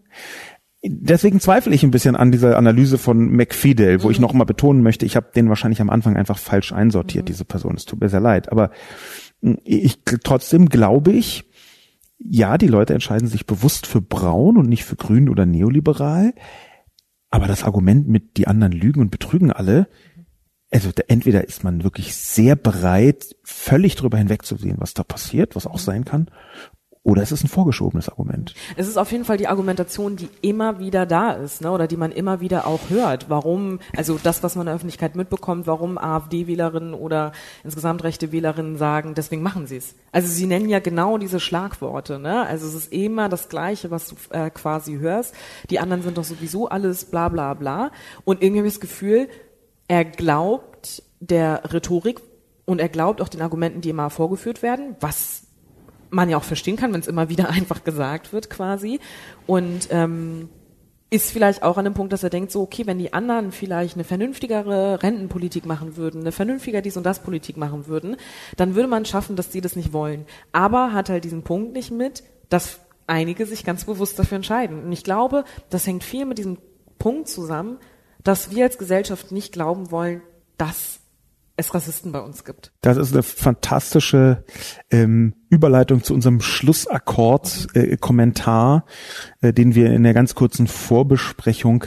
Deswegen zweifle ich ein bisschen an dieser Analyse von McFidel, wo ich noch mal betonen möchte, ich habe den wahrscheinlich am Anfang einfach falsch einsortiert, diese Person. Es tut mir sehr leid. Aber trotzdem glaube ich, ja, die Leute entscheiden sich bewusst für braun und nicht für grün oder neoliberal. Aber das Argument mit, die anderen lügen und betrügen alle, also entweder ist man wirklich sehr bereit, völlig drüber hinwegzusehen, was da passiert, was auch sein kann, oder es ist ein vorgeschobenes Argument. Es ist auf jeden Fall die Argumentation, die immer wieder da ist, ne? Oder die man immer wieder auch hört. Warum, also das, was man in der Öffentlichkeit mitbekommt, warum AfD-Wählerinnen oder insgesamt rechte Wählerinnen sagen, deswegen machen sie es. Also sie nennen ja genau diese Schlagworte, ne? Also es ist immer das Gleiche, was du quasi hörst. Die anderen sind doch sowieso alles bla bla bla. Und irgendwie habe ich das Gefühl, er glaubt der Rhetorik und er glaubt auch den Argumenten, die immer vorgeführt werden, was man ja auch verstehen kann, wenn es immer wieder einfach gesagt wird quasi, und ist vielleicht auch an dem Punkt, dass er denkt, so okay, wenn die anderen vielleicht eine vernünftigere Rentenpolitik machen würden, eine vernünftiger dies und das Politik machen würden, dann würde man schaffen, dass die das nicht wollen. Aber hat halt diesen Punkt nicht mit, dass einige sich ganz bewusst dafür entscheiden. Und ich glaube, das hängt viel mit diesem Punkt zusammen, dass wir als Gesellschaft nicht glauben wollen, dass es Rassisten bei uns gibt. Das ist eine fantastische Überleitung zu unserem Schlussakkord-Kommentar, den wir in der ganz kurzen Vorbesprechung,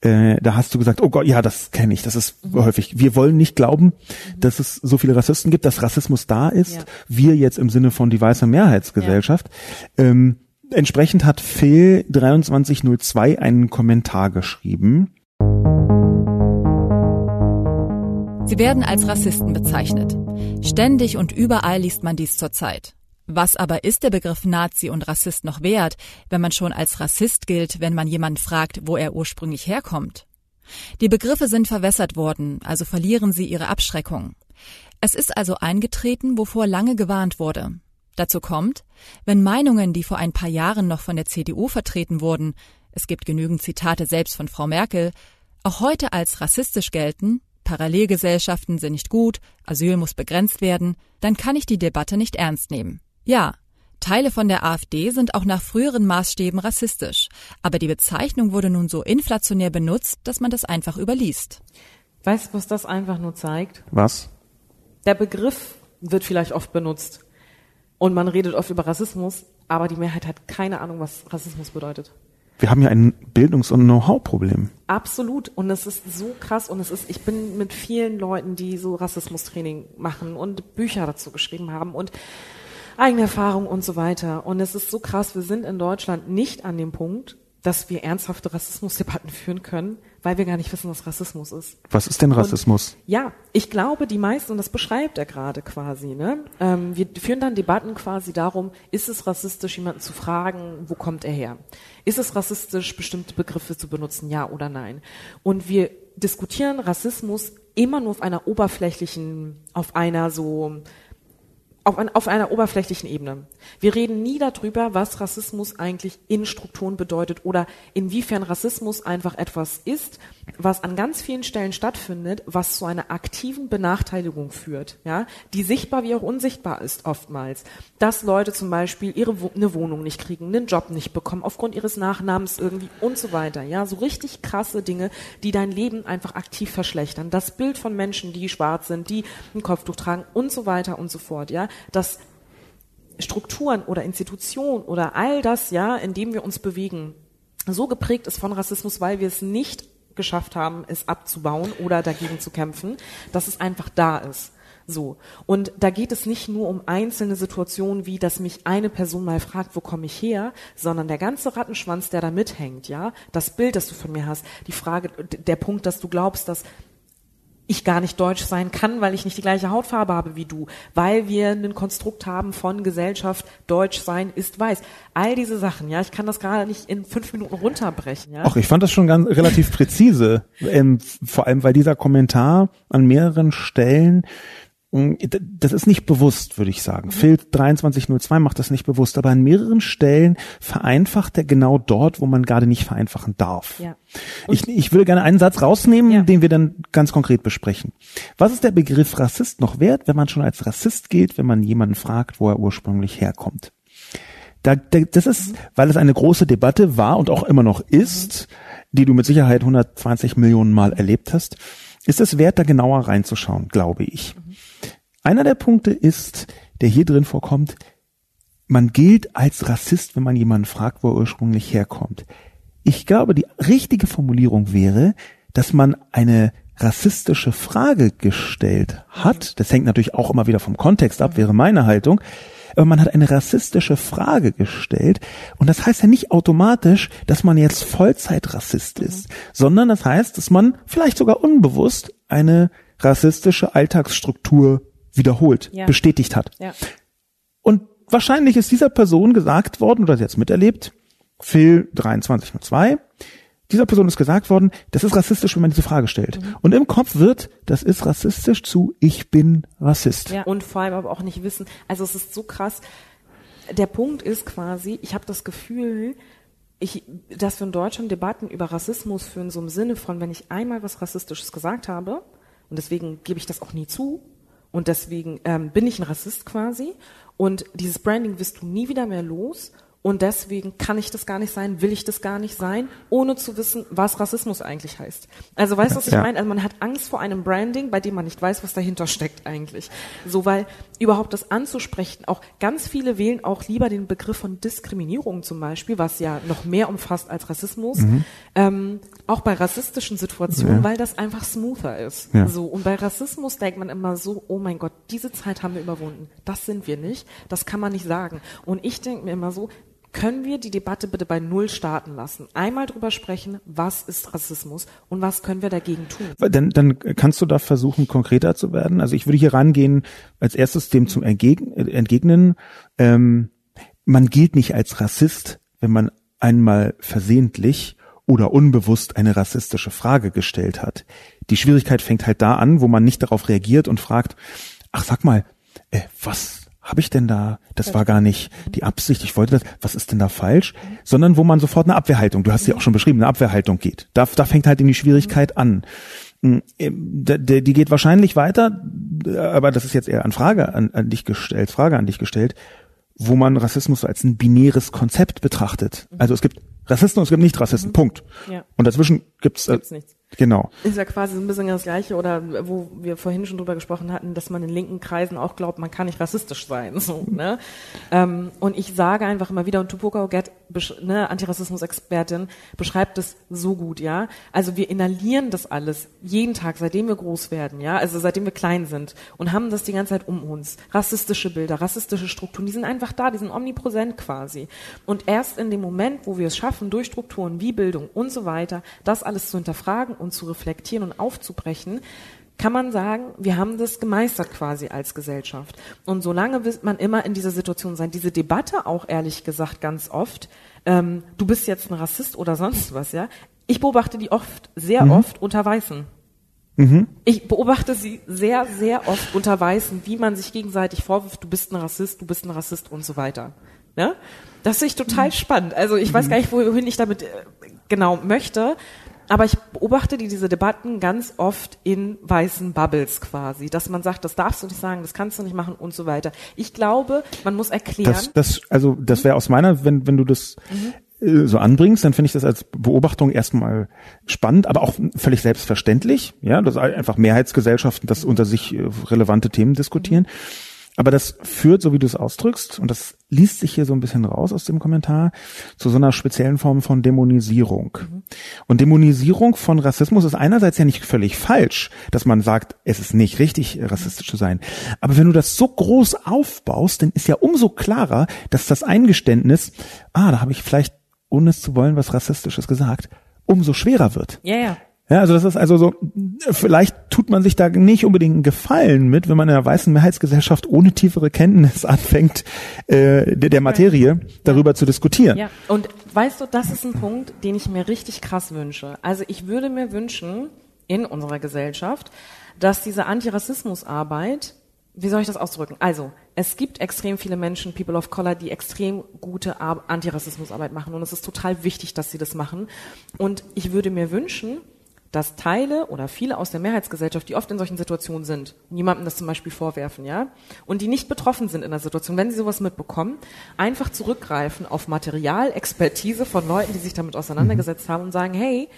da hast du gesagt, oh Gott, ja, das kenne ich, das ist häufig. Wir wollen nicht glauben, dass es so viele Rassisten gibt, dass Rassismus da ist. Ja. Wir jetzt im Sinne von die weiße Mehrheitsgesellschaft. Ja. Entsprechend hat Phil 2302 einen Kommentar geschrieben. Sie werden als Rassisten bezeichnet. Ständig und überall liest man dies zurzeit. Was aber ist der Begriff Nazi und Rassist noch wert, wenn man schon als Rassist gilt, wenn man jemanden fragt, wo er ursprünglich herkommt? Die Begriffe sind verwässert worden, also verlieren sie ihre Abschreckung. Es ist also eingetreten, wovor lange gewarnt wurde. Dazu kommt, wenn Meinungen, die vor ein paar Jahren noch von der CDU vertreten wurden, es gibt genügend Zitate selbst von Frau Merkel, auch heute als rassistisch gelten, Parallelgesellschaften sind nicht gut, Asyl muss begrenzt werden, dann kann ich die Debatte nicht ernst nehmen. Ja, Teile von der AfD sind auch nach früheren Maßstäben rassistisch, aber die Bezeichnung wurde nun so inflationär benutzt, dass man das einfach überliest. Weißt du, was das einfach nur zeigt? Was? Der Begriff wird vielleicht oft benutzt und man redet oft über Rassismus, aber die Mehrheit hat keine Ahnung, was Rassismus bedeutet. Wir haben ja ein Bildungs- und Know-how-Problem. Absolut. Und es ist so krass. Und es ist, ich bin mit vielen Leuten, die so Rassismustraining machen und Bücher dazu geschrieben haben und eigene Erfahrungen und so weiter. Und es ist so krass. Wir sind in Deutschland nicht an dem Punkt, dass wir ernsthafte Rassismusdebatten führen können, weil wir gar nicht wissen, was Rassismus ist. Was ist denn Rassismus? Und ja, ich glaube, die meisten, und das beschreibt er gerade quasi, ne? Wir führen dann Debatten quasi darum, ist es rassistisch, jemanden zu fragen, wo kommt er her? Ist es rassistisch, bestimmte Begriffe zu benutzen, ja oder nein? Und wir diskutieren Rassismus immer nur auf einer oberflächlichen, auf einer oberflächlichen Ebene. Wir reden nie darüber, was Rassismus eigentlich in Strukturen bedeutet oder inwiefern Rassismus einfach etwas ist, was an ganz vielen Stellen stattfindet, was zu einer aktiven Benachteiligung führt, ja, die sichtbar wie auch unsichtbar ist oftmals. Dass Leute zum Beispiel eine Wohnung nicht kriegen, einen Job nicht bekommen, aufgrund ihres Nachnamens irgendwie und so weiter, ja, so richtig krasse Dinge, die dein Leben einfach aktiv verschlechtern. Das Bild von Menschen, die schwarz sind, die ein Kopftuch tragen und so weiter und so fort, ja. Dass Strukturen oder Institutionen oder all das, ja, in dem wir uns bewegen, so geprägt ist von Rassismus, weil wir es nicht geschafft haben, es abzubauen oder dagegen zu kämpfen, dass es einfach da ist. So. Und da geht es nicht nur um einzelne Situationen, wie dass mich eine Person mal fragt, wo komme ich her, sondern der ganze Rattenschwanz, der da mithängt, ja, das Bild, das du von mir hast, die Frage, der Punkt, dass du glaubst, dass ich gar nicht deutsch sein kann, weil ich nicht die gleiche Hautfarbe habe wie du, weil wir einen Konstrukt haben von Gesellschaft, deutsch sein ist weiß. All diese Sachen, ja, ich kann das gerade nicht in 5 Minuten runterbrechen. Ja? Ach, ich fand das schon ganz relativ präzise, vor allem, weil dieser Kommentar an mehreren Stellen, das ist nicht bewusst, würde ich sagen. Phil 2302 macht das nicht bewusst, aber an mehreren Stellen vereinfacht er genau dort, wo man gerade nicht vereinfachen darf. Ja. Ich würde gerne einen Satz rausnehmen, ja, den wir dann ganz konkret besprechen. Was ist der Begriff Rassist noch wert, wenn man schon als Rassist gilt, wenn man jemanden fragt, wo er ursprünglich herkommt? Das ist, weil es eine große Debatte war und auch immer noch ist, die du mit Sicherheit 120 Millionen Mal erlebt hast, ist es wert, da genauer reinzuschauen, glaube ich. Einer der Punkte ist, der hier drin vorkommt, man gilt als Rassist, wenn man jemanden fragt, wo er ursprünglich herkommt. Ich glaube, die richtige Formulierung wäre, dass man eine rassistische Frage gestellt hat. Das hängt natürlich auch immer wieder vom Kontext ab, wäre meine Haltung. Aber man hat eine rassistische Frage gestellt. Und das heißt ja nicht automatisch, dass man jetzt Vollzeitrassist ist, sondern das heißt, dass man vielleicht sogar unbewusst eine rassistische Alltagsstruktur wiederholt, ja, bestätigt hat. Ja. Und wahrscheinlich ist dieser Person gesagt worden, oder sie hat es miterlebt, Phil 2302, dieser Person ist gesagt worden, das ist rassistisch, wenn man diese Frage stellt. Mhm. Und im Kopf wird, das ist rassistisch zu, ich bin Rassist. Ja, und vor allem aber auch nicht wissen, also es ist so krass, der Punkt ist quasi, ich habe das Gefühl, dass wir in Deutschland Debatten über Rassismus führen, so im Sinne von, wenn ich einmal was Rassistisches gesagt habe, und deswegen gebe ich das auch nie zu, und deswegen bin ich ein Rassist quasi und dieses Branding wirst du nie wieder mehr los und deswegen kann ich das gar nicht sein, will ich das gar nicht sein, ohne zu wissen, was Rassismus eigentlich heißt. Also weißt du, was ich meine? Also man hat Angst vor einem Branding, bei dem man nicht weiß, was dahinter steckt eigentlich. So, weil überhaupt das anzusprechen, auch ganz viele wählen auch lieber den Begriff von Diskriminierung zum Beispiel, was ja noch mehr umfasst als Rassismus, auch bei rassistischen Situationen, weil das einfach smoother ist. Ja. So, und bei Rassismus denkt man immer so, oh mein Gott, diese Zeit haben wir überwunden. Das sind wir nicht. Das kann man nicht sagen. Und ich denke mir immer so, können wir die Debatte bitte bei Null starten lassen? Einmal drüber sprechen, was ist Rassismus und was können wir dagegen tun? Dann kannst du da versuchen, konkreter zu werden. Also ich würde hier rangehen, als erstes dem zum Entgegnen. Man gilt nicht als Rassist, wenn man einmal versehentlich oder unbewusst eine rassistische Frage gestellt hat. Die Schwierigkeit fängt halt da an, wo man nicht darauf reagiert und fragt, ach sag mal, was habe ich denn da? Das war gar nicht die Absicht, ich wollte das, was ist denn da falsch? Sondern wo man sofort eine Abwehrhaltung, du hast ja auch schon beschrieben, eine Abwehrhaltung geht. Da fängt halt eben die Schwierigkeit an. Die geht wahrscheinlich weiter, aber das ist jetzt eher als Frage an dich gestellt, wo man Rassismus als ein binäres Konzept betrachtet. Also es gibt Rassisten und es gibt Nicht-Rassisten, Punkt. Ja. Und dazwischen gibt's nichts. Genau. Ist ja quasi so ein bisschen das Gleiche, oder wo wir vorhin schon drüber gesprochen hatten, dass man in linken Kreisen auch glaubt, man kann nicht rassistisch sein. So, ne? Und ich sage einfach immer wieder, und Tupoka Ogete, ne, Antirassismus-Expertin, beschreibt das so gut, ja. Also wir inhalieren das alles jeden Tag, seitdem wir groß werden, ja, also seitdem wir klein sind und haben das die ganze Zeit um uns. Rassistische Bilder, rassistische Strukturen, die sind einfach da, die sind omnipräsent quasi. Und erst in dem Moment, wo wir es schaffen, durch Strukturen wie Bildung und so weiter, das alles zu hinterfragen und zu reflektieren und aufzubrechen, kann man sagen, wir haben das gemeistert quasi als Gesellschaft. Und solange wird man immer in dieser Situation sein. Diese Debatte auch ehrlich gesagt ganz oft, du bist jetzt ein Rassist oder sonst was, ja. Ich beobachte die oft, sehr oft unter Weißen. Ich beobachte sie sehr, sehr oft unter Weißen, wie man sich gegenseitig vorwirft, du bist ein Rassist und so weiter. Ne? Das finde ich total spannend. Also ich weiß gar nicht, wohin ich damit genau möchte. Aber ich beobachte diese Debatten ganz oft in weißen Bubbles quasi, dass man sagt, das darfst du nicht sagen, das kannst du nicht machen und so weiter. Ich glaube, man muss erklären. Das wäre aus meiner, wenn du das so anbringst, dann finde ich das als Beobachtung erstmal spannend, aber auch völlig selbstverständlich, ja, dass einfach Mehrheitsgesellschaften das unter sich relevante Themen diskutieren. Aber das führt, so wie du es ausdrückst, und das liest sich hier so ein bisschen raus aus dem Kommentar, zu so einer speziellen Form von Dämonisierung. Und Dämonisierung von Rassismus ist einerseits ja nicht völlig falsch, dass man sagt, es ist nicht richtig, rassistisch zu sein. Aber wenn du das so groß aufbaust, dann ist ja umso klarer, dass das Eingeständnis, da habe ich vielleicht, ohne es zu wollen, was Rassistisches gesagt, umso schwerer wird. Ja, ja. Ja, also das ist also so, vielleicht tut man sich da nicht unbedingt einen Gefallen mit, wenn man in einer weißen Mehrheitsgesellschaft ohne tiefere Kenntnis anfängt, der Materie darüber zu diskutieren. Ja, und weißt du, das ist ein Punkt, den ich mir richtig krass wünsche. Also ich würde mir wünschen, in unserer Gesellschaft, dass diese Antirassismusarbeit, wie soll ich das ausdrücken? Also, es gibt extrem viele Menschen, People of Color, die extrem gute Antirassismusarbeit machen und es ist total wichtig, dass sie das machen. Und ich würde mir wünschen, dass Teile oder viele aus der Mehrheitsgesellschaft, die oft in solchen Situationen sind, niemandem das zum Beispiel vorwerfen, ja, und die nicht betroffen sind in der Situation, wenn sie sowas mitbekommen, einfach zurückgreifen auf Material, Expertise von Leuten, die sich damit auseinandergesetzt haben und sagen, hey,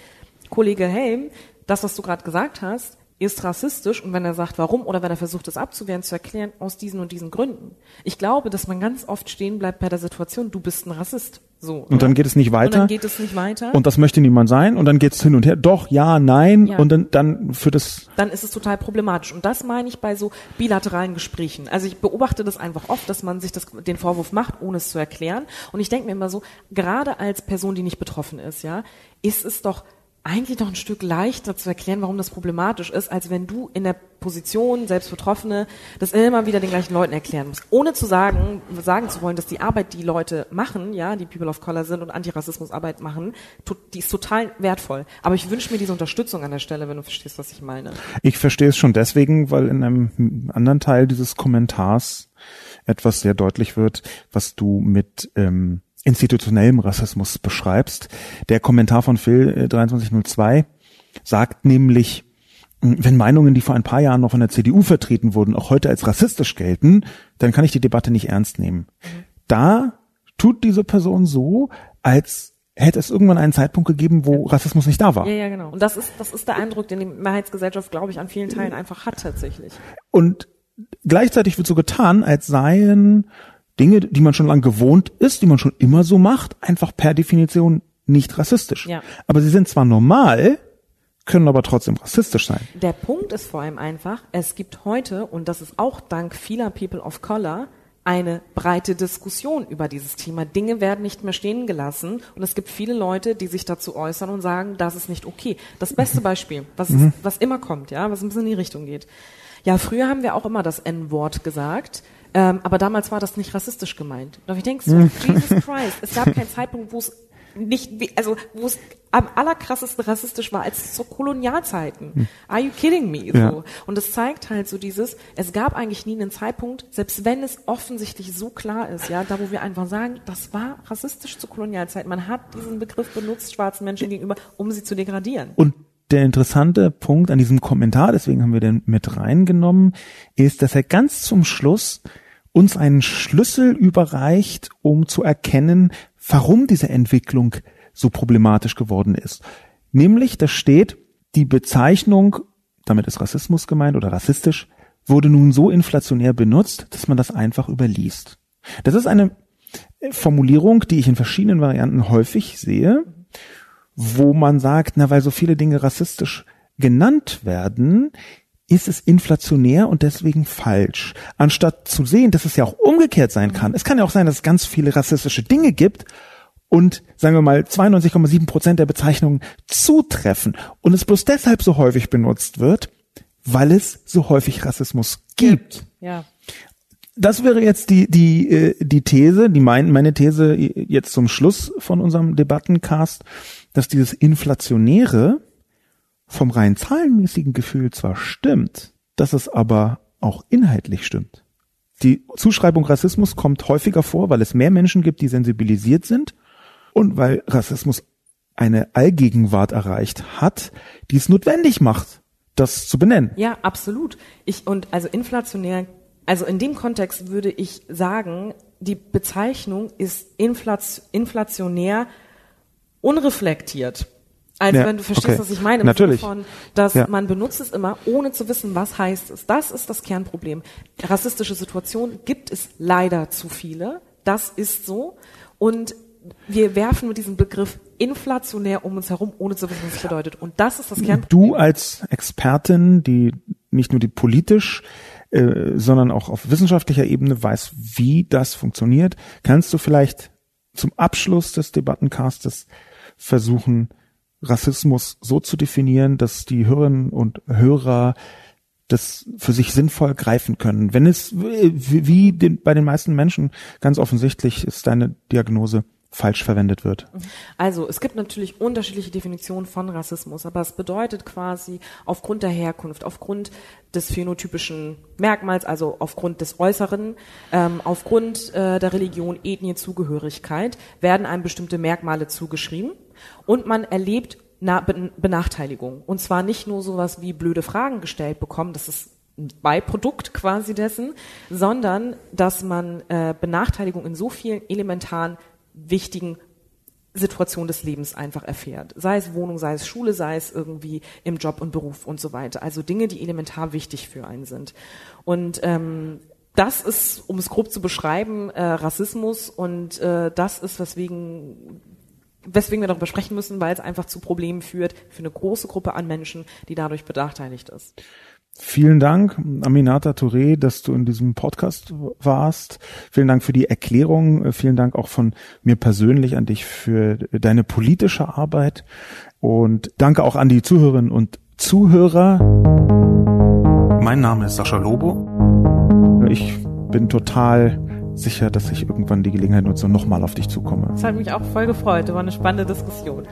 Kollege Helm, das, was du gerade gesagt hast, ist rassistisch, und wenn er sagt, warum, oder wenn er versucht, das abzuwehren, zu erklären, aus diesen und diesen Gründen. Ich glaube, dass man ganz oft stehen bleibt bei der Situation, du bist ein Rassist. So, und dann geht es nicht weiter. Und dann geht es nicht weiter. Und das möchte niemand sein. Und dann geht es hin und her. Doch, ja, nein. Ja. Und dann führt es... Dann ist es total problematisch. Und das meine ich bei so bilateralen Gesprächen. Also ich beobachte das einfach oft, dass man sich den Vorwurf macht, ohne es zu erklären. Und ich denke mir immer so, gerade als Person, die nicht betroffen ist, ja, ist es doch eigentlich noch ein Stück leichter zu erklären, warum das problematisch ist, als wenn du in der Position, selbst Betroffene, das immer wieder den gleichen Leuten erklären musst. Ohne zu sagen zu wollen, dass die Arbeit, die Leute machen, ja, die People of Color sind und Antirassismusarbeit machen, die ist total wertvoll. Aber ich wünsche mir diese Unterstützung an der Stelle, wenn du verstehst, was ich meine. Ich verstehe es schon deswegen, weil in einem anderen Teil dieses Kommentars etwas sehr deutlich wird, was du mit institutionellem Rassismus beschreibst. Der Kommentar von Phil 2302 sagt nämlich, wenn Meinungen, die vor ein paar Jahren noch von der CDU vertreten wurden, auch heute als rassistisch gelten, dann kann ich die Debatte nicht ernst nehmen. Mhm. Da tut diese Person so, als hätte es irgendwann einen Zeitpunkt gegeben, wo Rassismus nicht da war. Ja, ja, genau. Und das ist der Eindruck, den die Mehrheitsgesellschaft, glaube ich, an vielen Teilen einfach hat tatsächlich. Und gleichzeitig wird so getan, als seien Dinge, die man schon lange gewohnt ist, die man schon immer so macht, einfach per Definition nicht rassistisch. Ja. Aber sie sind zwar normal, können aber trotzdem rassistisch sein. Der Punkt ist vor allem einfach, es gibt heute, und das ist auch dank vieler People of Color, eine breite Diskussion über dieses Thema. Dinge werden nicht mehr stehen gelassen und es gibt viele Leute, die sich dazu äußern und sagen, das ist nicht okay. Das beste Beispiel, was immer kommt, ja, was ein bisschen in die Richtung geht. Ja, früher haben wir auch immer das N-Wort gesagt, aber damals war das nicht rassistisch gemeint. Und ich denke so, Jesus Christ, es gab keinen Zeitpunkt, wo es nicht, also wo es am allerkrassesten rassistisch war, als zu Kolonialzeiten. Are you kidding me? So. Ja. Und es zeigt halt so dieses, es gab eigentlich nie einen Zeitpunkt, selbst wenn es offensichtlich so klar ist, ja, da wo wir einfach sagen, das war rassistisch zu Kolonialzeiten. Man hat diesen Begriff benutzt, schwarzen Menschen gegenüber, um sie zu degradieren. Und der interessante Punkt an diesem Kommentar, deswegen haben wir den mit reingenommen, ist, dass er ganz zum Schluss uns einen Schlüssel überreicht, um zu erkennen, warum diese Entwicklung so problematisch geworden ist. Nämlich, da steht, die Bezeichnung, damit ist Rassismus gemeint oder rassistisch, wurde nun so inflationär benutzt, dass man das einfach überliest. Das ist eine Formulierung, die ich in verschiedenen Varianten häufig sehe, wo man sagt, na, weil so viele Dinge rassistisch genannt werden, ist es inflationär und deswegen falsch. Anstatt zu sehen, dass es ja auch umgekehrt sein kann. Es kann ja auch sein, dass es ganz viele rassistische Dinge gibt und, sagen wir mal, 92,7% der Bezeichnungen zutreffen und es bloß deshalb so häufig benutzt wird, weil es so häufig Rassismus gibt. Ja. Das wäre jetzt die These, meine These jetzt zum Schluss von unserem Debattencast, dass dieses Inflationäre vom rein zahlenmäßigen Gefühl zwar stimmt, dass es aber auch inhaltlich stimmt. Die Zuschreibung Rassismus kommt häufiger vor, weil es mehr Menschen gibt, die sensibilisiert sind und weil Rassismus eine Allgegenwart erreicht hat, die es notwendig macht, das zu benennen. Ja, absolut. Also inflationär, also in dem Kontext würde ich sagen, die Bezeichnung ist inflationär unreflektiert. Also wenn du verstehst, was ich meine, im Sinne von, dass man benutzt es immer, ohne zu wissen, was heißt es. Das ist das Kernproblem. Rassistische Situationen gibt es leider zu viele. Das ist so. Und wir werfen mit diesem Begriff inflationär um uns herum, ohne zu wissen, was es bedeutet. Und das ist das Kernproblem. Du als Expertin, die nicht nur die politisch, sondern auch auf wissenschaftlicher Ebene weiß, wie das funktioniert, kannst du vielleicht zum Abschluss des Debattencastes versuchen, Rassismus so zu definieren, dass die Hörerinnen und Hörer das für sich sinnvoll greifen können. Wenn es, wie bei den meisten Menschen, ganz offensichtlich ist deine Diagnose, falsch verwendet wird. Also es gibt natürlich unterschiedliche Definitionen von Rassismus, aber es bedeutet quasi aufgrund der Herkunft, aufgrund des phänotypischen Merkmals, also aufgrund des Äußeren, aufgrund der Religion, Ethnie, Zugehörigkeit, werden einem bestimmte Merkmale zugeschrieben und man erlebt Benachteiligung. Und zwar nicht nur sowas wie blöde Fragen gestellt bekommen, das ist ein Beiprodukt quasi dessen, sondern dass man Benachteiligung in so vielen elementaren wichtigen Situation des Lebens einfach erfährt. Sei es Wohnung, sei es Schule, sei es irgendwie im Job und Beruf und so weiter. Also Dinge, die elementar wichtig für einen sind. Und das ist, um es grob zu beschreiben, Rassismus und das ist, weswegen wir darüber sprechen müssen, weil es einfach zu Problemen führt für eine große Gruppe an Menschen, die dadurch benachteiligt ist. Vielen Dank, Aminata Touré, dass du in diesem Podcast warst. Vielen Dank für die Erklärung. Vielen Dank auch von mir persönlich an dich für deine politische Arbeit. Und danke auch an die Zuhörerinnen und Zuhörer. Mein Name ist Sascha Lobo. Ich bin total sicher, dass ich irgendwann die Gelegenheit nutze und nochmal auf dich zukomme. Das hat mich auch voll gefreut. Das war eine spannende Diskussion.